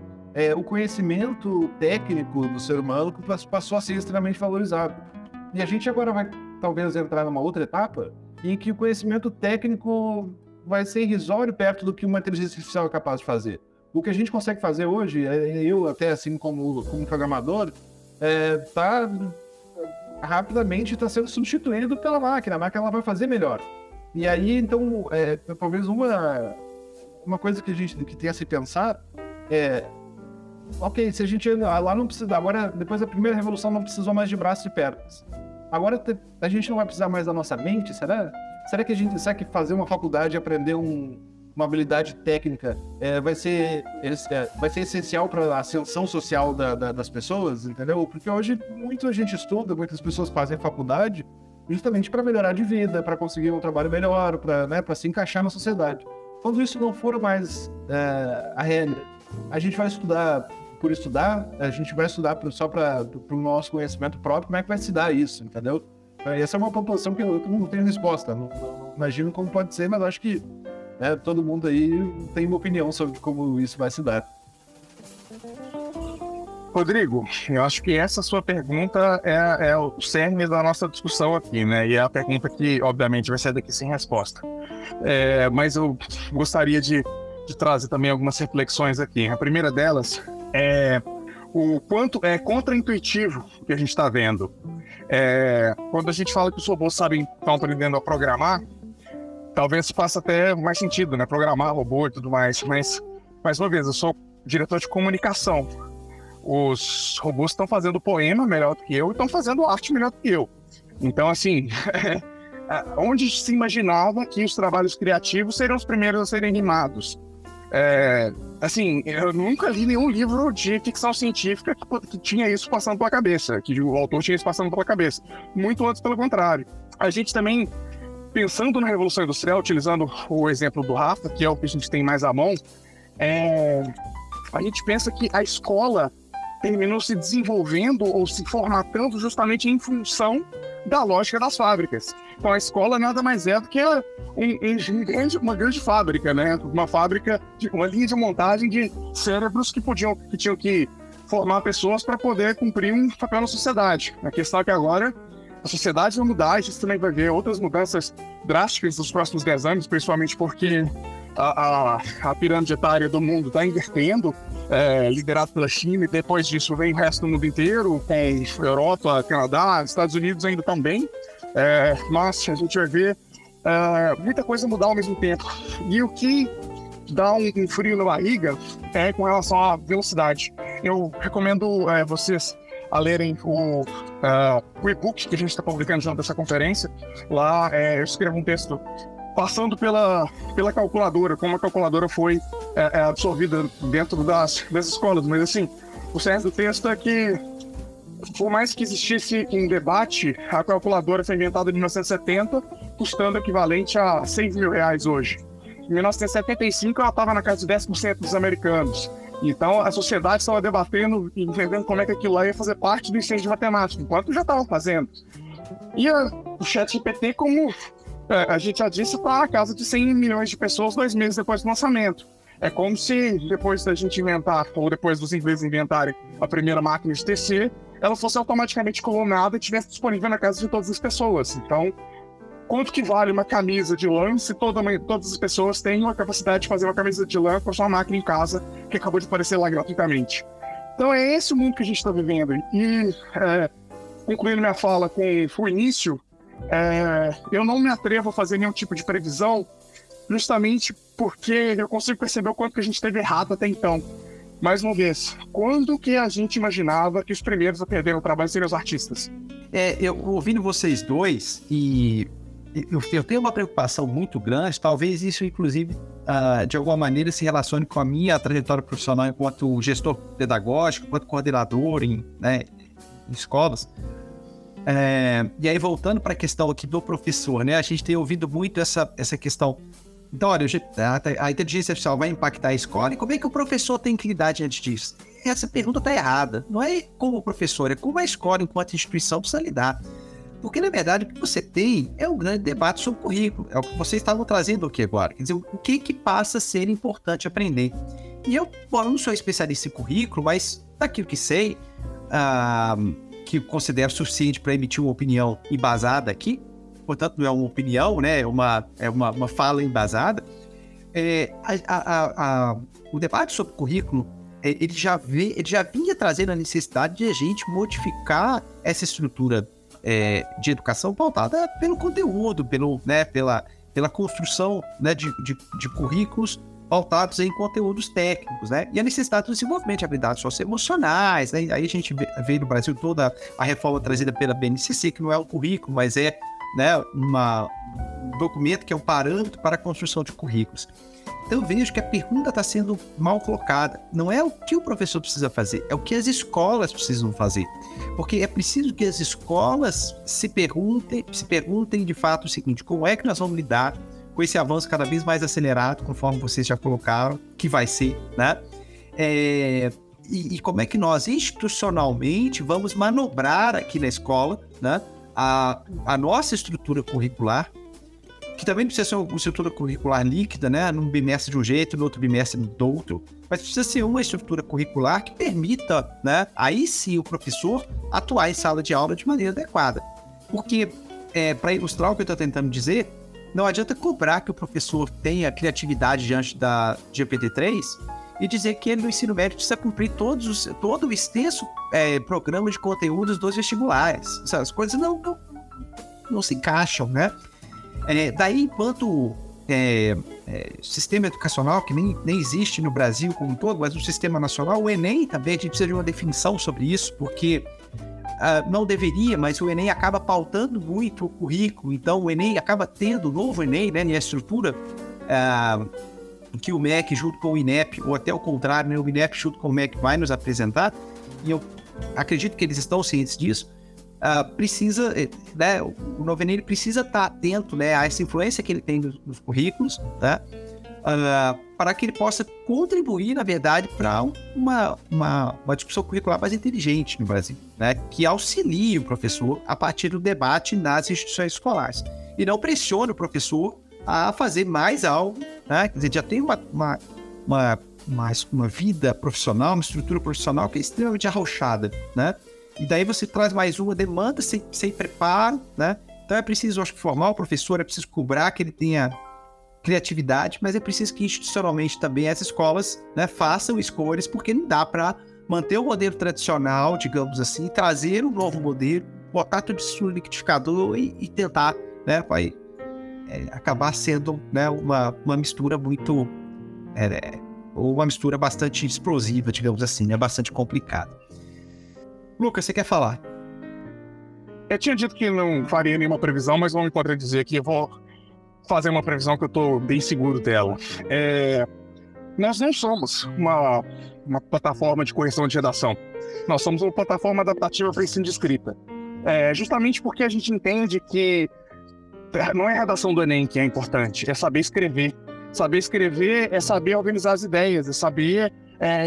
o conhecimento técnico do ser humano passou a ser extremamente valorizado. E a gente agora vai, talvez, entrar numa outra etapa em que o conhecimento técnico vai ser irrisório perto do que uma inteligência artificial é capaz de fazer. O que a gente consegue fazer hoje, eu até assim como programador, rapidamente está sendo substituído pela máquina. A máquina ela vai fazer melhor. E aí, então, talvez uma coisa que a gente que tem a se pensar é, ok, se a gente lá não precisa, agora depois da primeira revolução não precisou mais de braços e pernas. Agora a gente não vai precisar mais da nossa mente, será? Será que fazer uma faculdade e aprender uma habilidade técnica vai ser essencial para a ascensão social das pessoas, entendeu? Porque hoje muita gente estuda, muitas pessoas fazem faculdade justamente para melhorar de vida, para conseguir um trabalho melhor, para, né, se encaixar na sociedade. Quando isso não for mais a regra, a gente vai estudar por estudar, a gente vai estudar só para o nosso conhecimento próprio, como é que vai se dar isso, entendeu? Essa é uma proposição que eu não tenho resposta, não imagino como pode ser, mas acho que todo mundo aí tem uma opinião sobre como isso vai se dar. Rodrigo, eu acho que essa sua pergunta é o cerne da nossa discussão aqui, né? E é a pergunta que, obviamente, vai sair daqui sem resposta. Mas eu gostaria de trazer também algumas reflexões aqui. A primeira delas é o quanto é contraintuitivo que a gente está vendo. Quando a gente fala que os robôs estão aprendendo a programar, talvez faça até mais sentido, né? Programar robô e tudo mais. Mas, mais uma vez, eu sou diretor de comunicação. Os robôs estão fazendo poema melhor do que eu e estão fazendo arte melhor do que eu. Então, assim, onde se imaginava que os trabalhos criativos seriam os primeiros a serem rimados? Assim, eu nunca li nenhum livro de ficção científica que tinha isso passando pela cabeça, que o autor tinha isso passando pela cabeça. Muito antes, pelo contrário. A gente também, pensando na Revolução Industrial, utilizando o exemplo do Rafa, que é o que a gente tem mais à mão, a gente pensa que a escola terminou se desenvolvendo ou se formatando justamente em função da lógica das fábricas. Então a escola nada mais é do que uma grande fábrica, né? Uma fábrica, uma linha de montagem de cérebros que tinham que formar pessoas para poder cumprir um papel na sociedade. A questão é que agora a sociedade vai mudar, a gente também vai ver outras mudanças drásticas nos próximos 10 anos, principalmente porque a pirâmide etária do mundo está invertendo, liderado pela China, e depois disso vem o resto do mundo inteiro, tem Europa, Canadá, Estados Unidos ainda também, mas a gente vai ver muita coisa mudar ao mesmo tempo. E o que dá um frio na barriga é com relação à velocidade. Eu recomendo vocês a lerem o e-book que a gente está publicando junto dessa conferência. Lá eu escrevo um texto passando pela calculadora, como a calculadora foi absorvida dentro das escolas. Mas, assim, o cerne do texto é que, por mais que existisse um debate, a calculadora foi inventada em 1970, custando o equivalente a R$6.000 hoje. Em 1975, ela estava na casa de 10% dos americanos. Então, a sociedade estava debatendo e entendendo como é que aquilo lá ia fazer parte do incêndio de matemática, enquanto já estavam fazendo. E o ChatGPT, como a gente já disse, está na casa de 100 milhões de pessoas 2 meses depois do lançamento. É como se depois da gente inventar, ou depois dos ingleses inventarem a primeira máquina de tecer, ela fosse automaticamente clonada e estivesse disponível na casa de todas as pessoas. Então, quanto que vale uma camisa de lã se todas as pessoas têm a capacidade de fazer uma camisa de lã com a sua máquina em casa, que acabou de aparecer lá gratuitamente? Então, é esse o mundo que a gente está vivendo. E, concluindo minha fala com o início, eu não me atrevo a fazer nenhum tipo de previsão, justamente porque eu consigo perceber o quanto que a gente esteve errado até então. Mais uma vez, quando que a gente imaginava que os primeiros a perder o trabalho seriam os artistas? Eu ouvindo vocês dois, e eu tenho uma preocupação muito grande, talvez isso inclusive de alguma maneira se relacione com a minha trajetória profissional enquanto gestor pedagógico, enquanto coordenador em escolas. E aí, voltando para a questão aqui do professor, a gente tem ouvido muito essa questão. Então, olha, a inteligência artificial vai impactar a escola, e como é que o professor tem que lidar diante disso? Essa pergunta está errada. Não é como o professor, é como a escola, enquanto instituição, precisa lidar. Porque, na verdade, o que você tem é um grande debate sobre o currículo. É o que vocês estavam trazendo aqui agora. Quer dizer, o que passa a ser importante aprender? E eu não sou especialista em currículo, mas daquilo que sei, que considero suficiente para emitir uma opinião embasada aqui, portanto, não é uma opinião, é uma fala embasada, o debate sobre o currículo, ele já vinha trazendo a necessidade de a gente modificar essa estrutura de educação pautada pelo conteúdo, pela construção de currículos pautados em conteúdos técnicos, e a necessidade do desenvolvimento de habilidades socioemocionais, Aí a gente vê no Brasil toda a reforma trazida pela BNCC, que não é um currículo, mas é um documento que é um parâmetro para a construção de currículos. Então eu vejo que a pergunta está sendo mal colocada. Não é o que o professor precisa fazer, é o que as escolas precisam fazer. Porque é preciso que as escolas se perguntem de fato o seguinte: como é que nós vamos lidar com esse avanço cada vez mais acelerado, conforme vocês já colocaram, que vai ser, e como é que nós institucionalmente vamos manobrar aqui na escola, a nossa estrutura curricular, que também não precisa ser uma estrutura curricular líquida, num bimestre de um jeito, no outro bimestre do outro, mas precisa ser uma estrutura curricular que permita, aí sim o professor atuar em sala de aula de maneira adequada. Porque, para ilustrar o que eu estou tentando dizer, não adianta cobrar que o professor tenha criatividade diante da GPT-3 e dizer que ele no ensino médio precisa cumprir todo o extenso programa de conteúdos dos vestibulares. As coisas não se encaixam, daí, enquanto sistema educacional, que nem existe no Brasil como um todo, mas um sistema nacional, o ENEM também, a gente precisa de uma definição sobre isso, porque não deveria, mas o ENEM acaba pautando muito o currículo, então o ENEM acaba tendo o novo ENEM, e a estrutura que o MEC junto com o INEP, ou até o contrário, o INEP junto com o MEC vai nos apresentar, e eu acredito que eles estão cientes disso. Precisa, o novo ENEM precisa estar atento a essa influência que ele tem nos currículos, para que ele possa contribuir, na verdade, para uma discussão curricular mais inteligente no Brasil, que auxilie o professor a partir do debate nas instituições escolares, e não pressione o professor a fazer mais algo, quer dizer, já tem uma vida profissional, uma estrutura profissional que é extremamente arrochada, E daí você traz mais uma demanda sem preparo, Então é preciso, acho que, formar o professor, é preciso cobrar que ele tenha criatividade, mas é preciso que institucionalmente também as escolas, façam escolhas, porque não dá para manter o modelo tradicional, digamos assim, trazer um novo modelo, botar tudo isso no liquidificador e tentar, vai acabar sendo uma mistura muito... uma mistura bastante explosiva, digamos assim, bastante complicada. Lucas, você quer falar? Eu tinha dito que não faria nenhuma previsão, mas não me poderia dizer que eu vou fazer uma previsão que eu estou bem seguro dela. Nós não somos uma plataforma de correção de redação. Nós somos uma plataforma adaptativa para ensino de escrita. Justamente porque a gente entende que não é a redação do Enem que é importante, é saber escrever. Saber escrever é saber organizar as ideias, é saber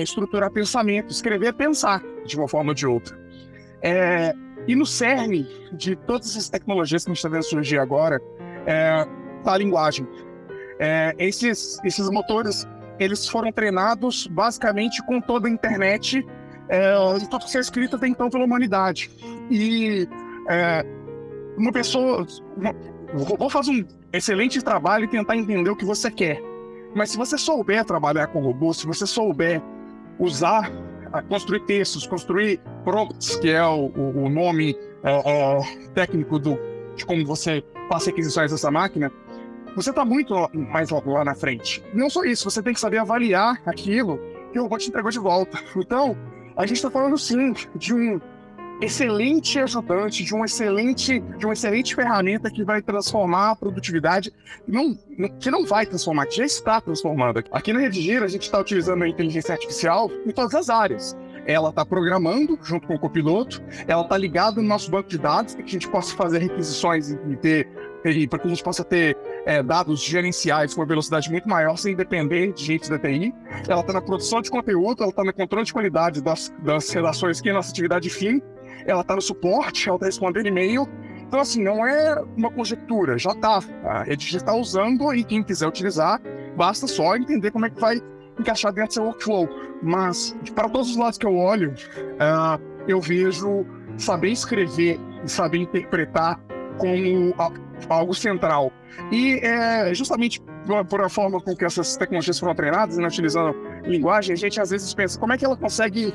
estruturar pensamento, escrever é pensar de uma forma ou de outra. E no cerne de todas essas tecnologias que a gente está vendo surgir agora, está a linguagem. Esses motores, eles foram treinados basicamente com toda a internet, e tudo que é escrito até então pela humanidade. E uma pessoa... O robô faz um excelente trabalho e tentar entender o que você quer. Mas se você souber trabalhar com o robô, se você souber usar... construir textos, construir prompts, que é o nome técnico de como você passa requisições dessa máquina, você está muito mais lá na frente. Não só isso, você tem que saber avaliar aquilo que o robô te entregou de volta. Então, a gente está falando sim de um excelente ajudante, de uma excelente ferramenta que vai transformar a produtividade, que não vai transformar, que já está transformando. Aqui na Redigir, a gente está utilizando a inteligência artificial em todas as áreas. Ela está programando junto com o copiloto, ela está ligada no nosso banco de dados para que a gente possa fazer requisições e para que a gente possa ter dados gerenciais com uma velocidade muito maior sem depender de gente da TI. Ela está na produção de conteúdo, ela está no controle de qualidade das redações, que é a nossa atividade fim. Ela está no suporte, ela está respondendo e-mail. Então, assim, não é uma conjectura, já está. A Redigir está usando e quem quiser utilizar, basta só entender como é que vai encaixar dentro do seu workflow. Mas, para todos os lados que eu olho, eu vejo saber escrever e saber interpretar como algo central. E justamente por a forma com que essas tecnologias foram treinadas, né, utilizando linguagem, a gente às vezes pensa como é que ela consegue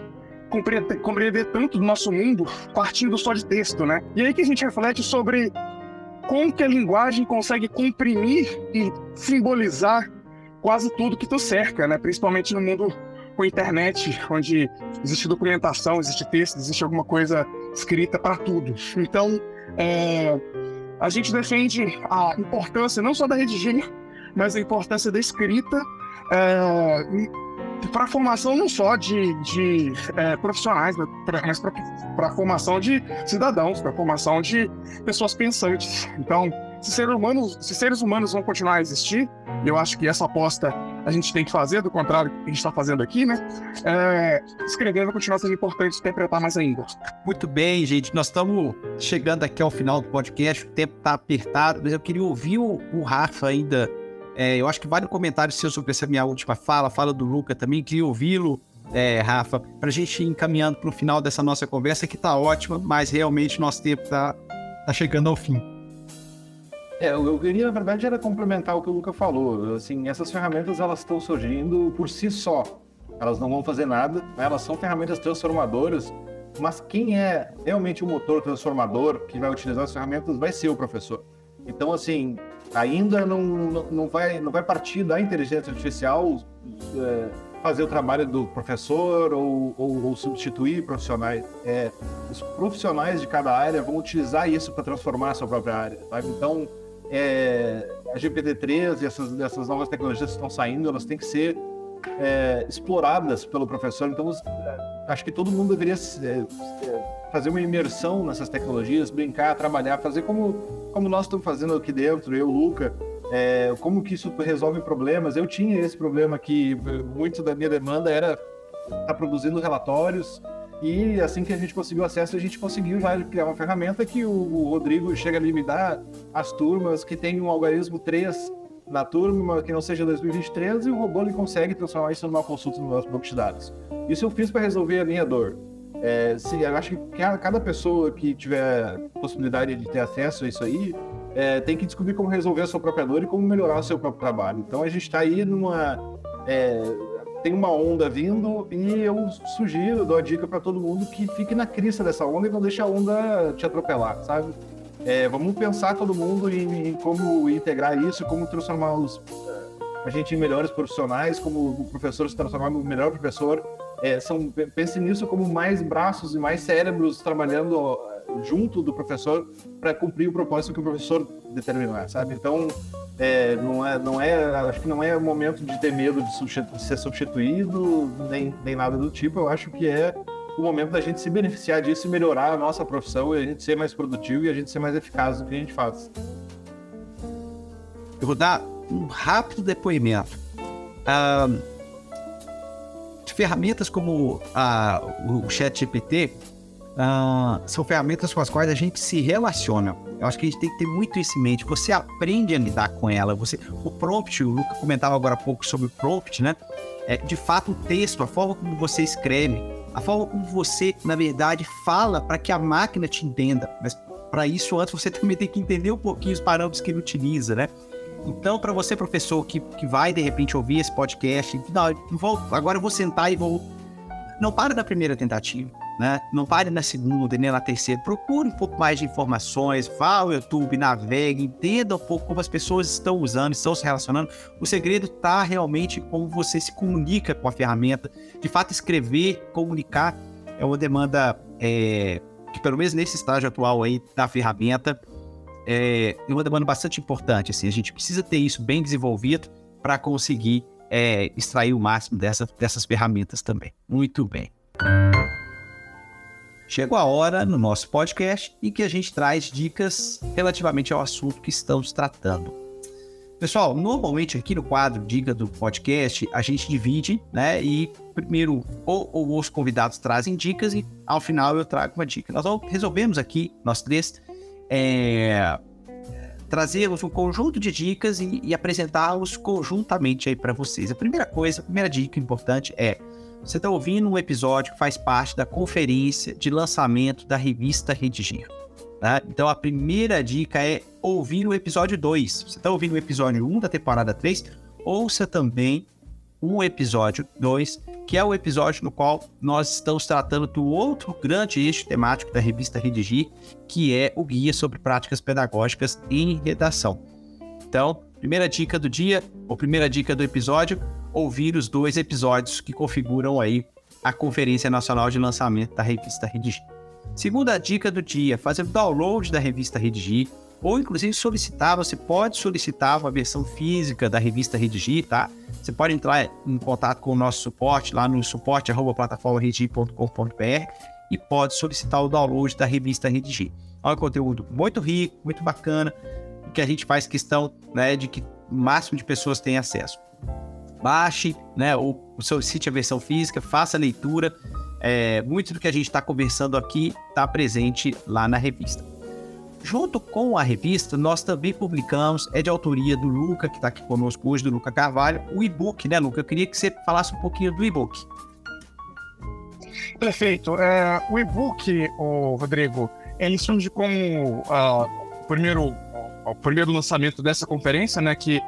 compreender tanto do nosso mundo partindo só de texto, né? E aí que a gente reflete sobre como que a linguagem consegue comprimir e simbolizar quase tudo que tu cerca, né? Principalmente no mundo com a internet, onde existe documentação, existe texto, existe alguma coisa escrita para tudo. Então, a gente defende a importância não só da Redigir, mas a importância da escrita para a formação não só de profissionais, mas para a formação de cidadãos, para a formação de pessoas pensantes. Então, se seres humanos vão continuar a existir, eu acho que essa aposta a gente tem que fazer, do contrário do que a gente está fazendo aqui, né? Escrever vai continuar sendo importante, interpretar mais ainda. Muito bem, gente. Nós estamos chegando aqui ao final do podcast, o tempo está apertado, mas eu queria ouvir o Rafa ainda. Eu acho que vários comentários seus sobre essa minha última fala do Luca também, queria ouvi-lo, Rafa, para a gente ir encaminhando para o final dessa nossa conversa, que está ótima, mas realmente nosso tempo está chegando ao fim. Eu queria, na verdade, era complementar o que o Luca falou. Assim, essas ferramentas, elas estão surgindo por si só, elas não vão fazer nada, né? Elas são ferramentas transformadoras, mas quem é realmente o motor transformador que vai utilizar as ferramentas vai ser o professor. Então, assim, ainda não vai partir da inteligência artificial fazer o trabalho do professor ou substituir profissionais. Os profissionais de cada área vão utilizar isso para transformar a sua própria área, sabe? Então, a GPT-3 e essas novas tecnologias que estão saindo, elas têm que ser exploradas pelo professor. Então, acho que todo mundo deveria fazer uma imersão nessas tecnologias, brincar, trabalhar, fazer como nós estamos fazendo aqui dentro, eu, Luca, como que isso resolve problemas. Eu tinha esse problema que muito da minha demanda era estar produzindo relatórios, e assim que a gente conseguiu acesso, a gente conseguiu já criar uma ferramenta que o Rodrigo chega a me dar as turmas, que tem um algarismo 3 na turma, que não seja 2023, e o robô ele consegue transformar isso numa consulta no nosso banco de dados. Isso eu fiz para resolver a minha dor. Eu acho que cada pessoa que tiver possibilidade de ter acesso a isso aí tem que descobrir como resolver a sua própria dor e como melhorar o seu próprio trabalho. Então a gente está aí tem uma onda vindo, e eu sugiro, dou a dica para todo mundo que fique na crista dessa onda e não deixe a onda te atropelar, sabe? Vamos pensar todo mundo em como integrar isso, como transformar a gente em melhores profissionais, como o professor se transformar no melhor professor. Pense nisso como mais braços e mais cérebros trabalhando junto do professor para cumprir o propósito que o professor determinar, sabe? Então, acho que não é o momento de ter medo de ser substituído, nem nada do tipo. Eu acho que é o momento da gente se beneficiar disso e melhorar a nossa profissão, e a gente ser mais produtivo e a gente ser mais eficaz no que a gente faz. Eu vou dar um rápido depoimento. Ferramentas como o ChatGPT são ferramentas com as quais a gente se relaciona. Eu acho que a gente tem que ter muito isso em mente. Você aprende a lidar com ela. O prompt, o Luca comentava agora há pouco sobre o prompt, né? De fato, o texto, a forma como você escreve, a forma como você, na verdade, fala para que a máquina te entenda. Mas para isso, antes, você também tem que entender um pouquinho os parâmetros que ele utiliza, né? Então, para você, professor, que vai, de repente, ouvir esse podcast, agora eu vou sentar e vou... Não pare na primeira tentativa, né? Não pare na segunda, nem na terceira. Procure um pouco mais de informações, vá ao YouTube, navegue, entenda um pouco como as pessoas estão usando, estão se relacionando. O segredo está realmente como você se comunica com a ferramenta. De fato, escrever, comunicar é uma demanda... que pelo menos nesse estágio atual aí da ferramenta, é uma demanda bastante importante, assim, a gente precisa ter isso bem desenvolvido para conseguir extrair o máximo dessas ferramentas também. Muito bem. Chegou a hora no nosso podcast em que a gente traz dicas relativamente ao assunto que estamos tratando. Pessoal, normalmente aqui no quadro Dica do Podcast, a gente divide, né? E primeiro ou os convidados trazem dicas e ao final eu trago uma dica. Nós resolvemos aqui, nós três, trazermos um conjunto de dicas e apresentá-los conjuntamente aí para vocês. A primeira dica importante é: você está ouvindo um episódio que faz parte da conferência de lançamento da revista Redigir, tá? Então, a primeira dica é ouvir o episódio 2. Você está ouvindo o episódio 1 da temporada 3, ouça também o episódio 2, que é o episódio no qual nós estamos tratando do outro grande eixo temático da revista Redigir, que é o Guia sobre Práticas Pedagógicas em Redação. Então, primeira dica do dia, ou primeira dica do episódio: ouvir os 2 episódios que configuram aí a Conferência Nacional de Lançamento da Revista Redigir. Segunda dica do dia: fazer o download da Revista Redigir, ou inclusive você pode solicitar uma versão física da Revista Redigir, tá? Você pode entrar em contato com o nosso suporte, lá no suporte@plataformaredigir.com.br, e pode solicitar o download da Revista Redigir. É um conteúdo muito rico, muito bacana, que a gente faz questão, né, de que o máximo de pessoas tenha acesso. Baixe, né, ou solicite a versão física, faça a leitura. Muito do que a gente está conversando aqui está presente lá na revista. Junto com a revista, nós também publicamos, é de autoria do Luca, que está aqui conosco hoje, do Luca Cavalli, o e-book, né, Luca? Eu queria que você falasse um pouquinho do e-book. Perfeito. O e-book, Rodrigo, ele surge como o primeiro lançamento dessa conferência, né, que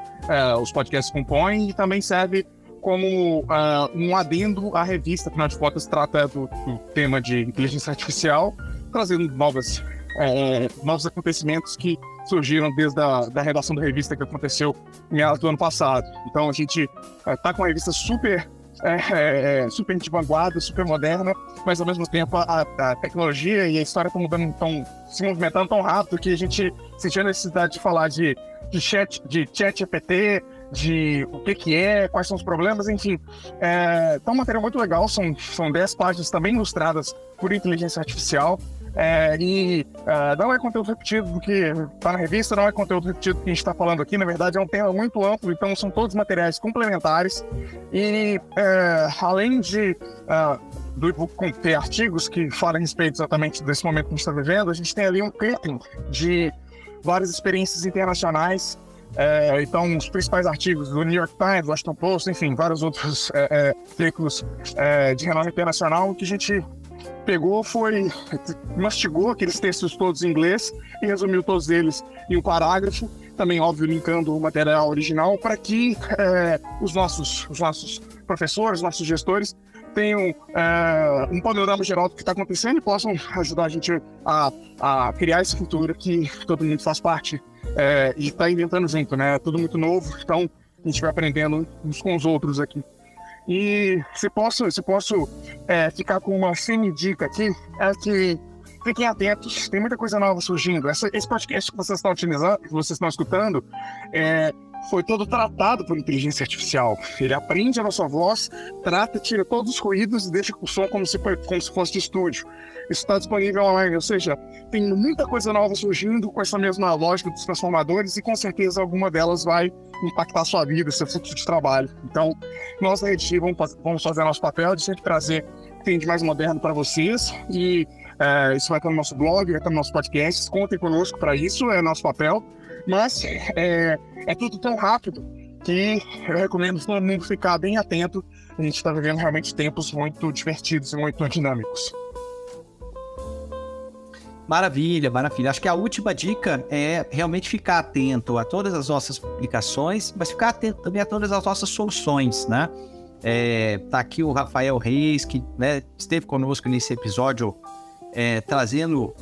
os podcasts compõem, e também serve como um adendo à revista. Afinal de contas, trata do tema de inteligência artificial, trazendo novos acontecimentos que surgiram desde da redação da revista, que aconteceu em meados do ano passado. Então, a gente está com uma revista super de vanguarda, super moderna, mas ao mesmo tempo a tecnologia e a história estão mudando, se movimentando tão rápido que a gente sentiu a necessidade de falar de ChatGPT, de o que é, quais são os problemas, enfim. Então, um material muito legal, são 10 páginas também ilustradas por inteligência artificial, não é conteúdo repetido do que está na revista, não é conteúdo repetido do que a gente está falando aqui. Na verdade, é um tema muito amplo, então são todos materiais complementares. E além do e-book ter artigos que falam a respeito exatamente desse momento que a gente está vivendo, a gente tem ali um clipping de várias experiências internacionais. Então, os principais artigos do New York Times, do Washington Post, enfim, vários outros veículos de renome internacional, que a gente pegou, mastigou aqueles textos todos em inglês e resumiu todos eles em um parágrafo, também, óbvio, linkando o material original, para que os nossos professores, nossos gestores tenham um panorama geral do que está acontecendo e possam ajudar a gente a criar essa cultura que todo mundo faz parte e está inventando junto, né? É tudo muito novo, então a gente vai aprendendo uns com os outros aqui. E se posso ficar com uma semi-dica aqui, é que fiquem atentos, tem muita coisa nova surgindo. Esse podcast que vocês estão escutando, foi todo tratado por inteligência artificial. Ele aprende a nossa voz, tira todos os ruídos e deixa o som como se fosse de estúdio. Isso está disponível online, ou seja, tem muita coisa nova surgindo com essa mesma lógica dos transformadores, e com certeza alguma delas vai impactar sua vida, seu fluxo de trabalho. Então, nós da Redigir vamos fazer nosso papel de sempre trazer o que tem de mais moderno para vocês, e isso vai estar no nosso blog, vai estar no nosso podcast. Contem conosco para isso, é nosso papel, mas é tudo tão rápido que eu recomendo todo mundo ficar bem atento. A gente está vivendo realmente tempos muito divertidos e muito dinâmicos. Maravilha, maravilha. Acho que a última dica é realmente ficar atento a todas as nossas publicações, mas ficar atento também a todas as nossas soluções, né? Tá aqui o Rafael Reis, que, né, esteve conosco nesse episódio, trazendo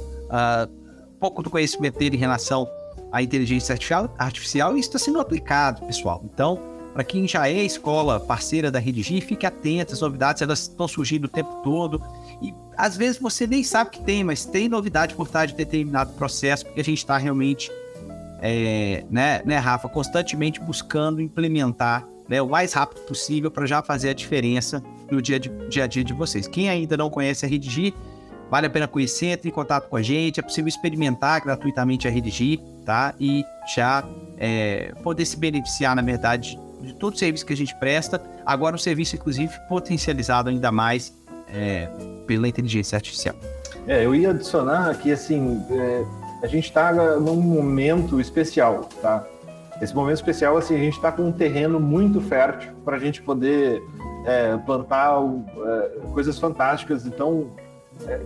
um pouco do conhecimento dele em relação à inteligência artificial, e isso está sendo aplicado, pessoal. Então, Para quem já é escola parceira da Redigir, fique atento, as novidades elas estão surgindo o tempo todo. E às vezes você nem sabe que tem, mas tem novidade por trás de determinado processo, porque a gente está realmente, Rafa, constantemente buscando implementar o mais rápido possível para já fazer a diferença no dia a dia de vocês. Quem ainda não conhece a Redigir, vale a pena conhecer, entre em contato com a gente, é possível experimentar gratuitamente a Redigir, tá? E já poder se beneficiar, na verdade, de todo o serviço que a gente presta, agora um serviço, inclusive, potencializado ainda mais pela inteligência artificial. Eu ia adicionar que, a gente está num momento especial, tá? Esse momento especial, a gente está com um terreno muito fértil para a gente poder plantar coisas fantásticas, então...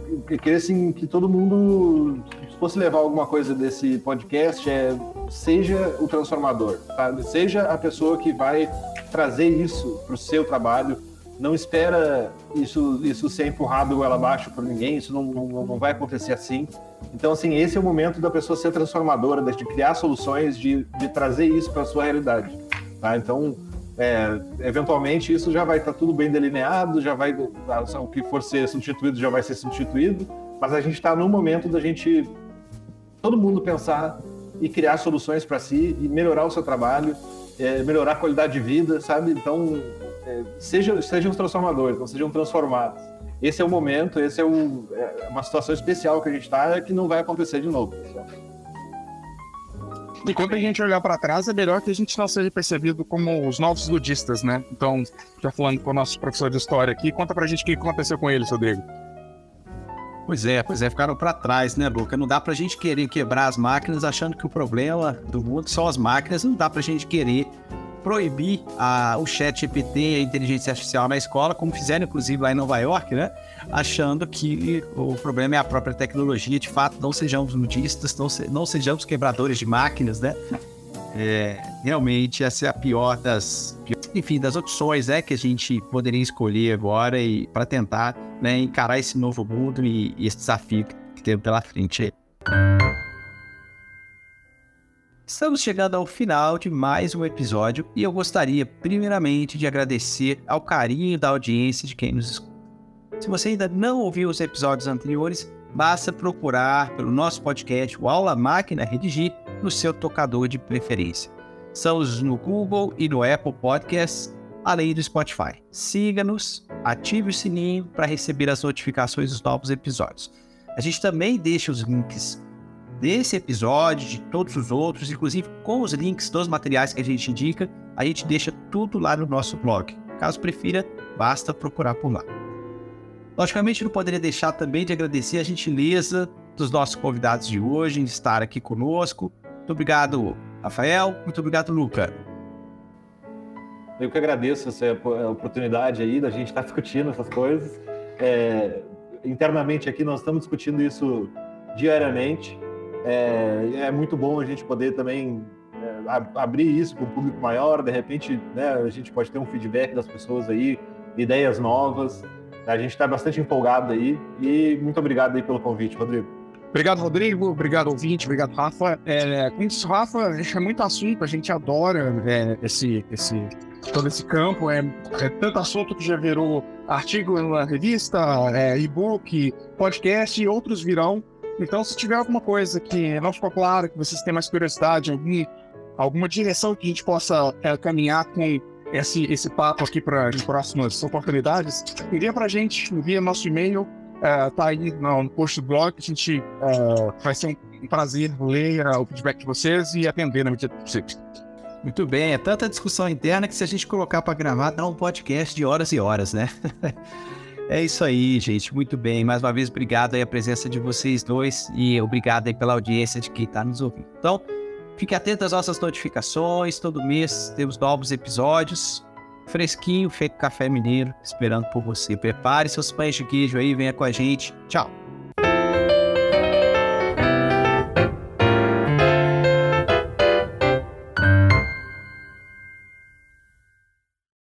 Eu queria que todo mundo, se fosse levar alguma coisa desse podcast, seja o transformador, sabe? Seja a pessoa que vai trazer isso para o seu trabalho. Não espera isso ser empurrado goela abaixo por ninguém, isso não vai acontecer assim. Então, esse é o momento da pessoa ser transformadora, de criar soluções, de trazer isso para a sua realidade, tá? Então, eventualmente isso já vai estar tudo bem delineado, já vai, o que for ser substituído já vai ser substituído, mas a gente está no momento da gente, todo mundo pensar e criar soluções para si e melhorar o seu trabalho, melhorar a qualidade de vida, sabe? Então, sejam transformadores, não sejam transformados. Esse é o momento, é uma situação especial que a gente está, que não vai acontecer de novo. E quando a gente olhar para trás, é melhor que a gente não seja percebido como os novos ludistas, né? Então, já falando com o nosso professor de história aqui, conta pra gente o que aconteceu com eles, Rodrigo. Pois é, ficaram para trás, né, Luca? Não dá pra gente querer quebrar as máquinas achando que o problema do mundo são as máquinas, não dá pra gente querer proibir o ChatGPT e a inteligência artificial na escola, como fizeram, inclusive, lá em Nova York, né? Achando que o problema é a própria tecnologia. De fato, não sejamos ludistas, não sejamos quebradores de máquinas, né? Realmente, essa é a pior das opções, que a gente poderia escolher agora e para tentar, encarar esse novo mundo e esse desafio que temos pela frente. Estamos chegando ao final de mais um episódio e eu gostaria, primeiramente, de agradecer ao carinho da audiência de quem nos escuta. Se você ainda não ouviu os episódios anteriores, basta procurar pelo nosso podcast, o Aula Magna Redigir, no seu tocador de preferência. Estamos no Google e no Apple Podcasts, além do Spotify. Siga-nos, ative o sininho para receber as notificações dos novos episódios. A gente também deixa os links desse episódio, de todos os outros, inclusive com os links dos materiais que a gente indica, a gente deixa tudo lá no nosso blog. Caso prefira, basta procurar por lá. Logicamente, não poderia deixar também de agradecer a gentileza dos nossos convidados de hoje em estar aqui conosco. Muito obrigado, Rafael. Muito obrigado, Luca. Eu que agradeço essa oportunidade aí da gente estar discutindo essas coisas. Internamente aqui, nós estamos discutindo isso diariamente. É muito bom a gente poder também abrir isso para um público maior, de repente, a gente pode ter um feedback das pessoas aí, ideias novas, a gente está bastante empolgado aí e muito obrigado aí pelo convite, Rodrigo. Obrigado, Rodrigo, obrigado, ouvinte, obrigado, Rafa. Com isso, Rafa, é muito assunto, a gente adora todo esse campo, é tanto assunto que já virou artigo na revista, e-book, podcast e outros virão. Então, se tiver alguma coisa que não ficou claro, que vocês têm mais curiosidade, alguma direção que a gente possa caminhar com esse papo aqui para próximas oportunidades, envia para a gente, envia nosso e-mail, tá aí no post do blog, a gente vai ser um prazer ler o feedback de vocês e atender na medida do possível. Muito bem, é tanta discussão interna que se a gente colocar para gravar, dá um podcast de horas e horas, né? É isso aí, gente. Muito bem. Mais uma vez, obrigado aí a presença de vocês dois e obrigado aí pela audiência de quem está nos ouvindo. Então, fique atento às nossas notificações. Todo mês temos novos episódios. Fresquinho, feito café mineiro, esperando por você. Prepare seus pães de queijo aí, venha com a gente. Tchau.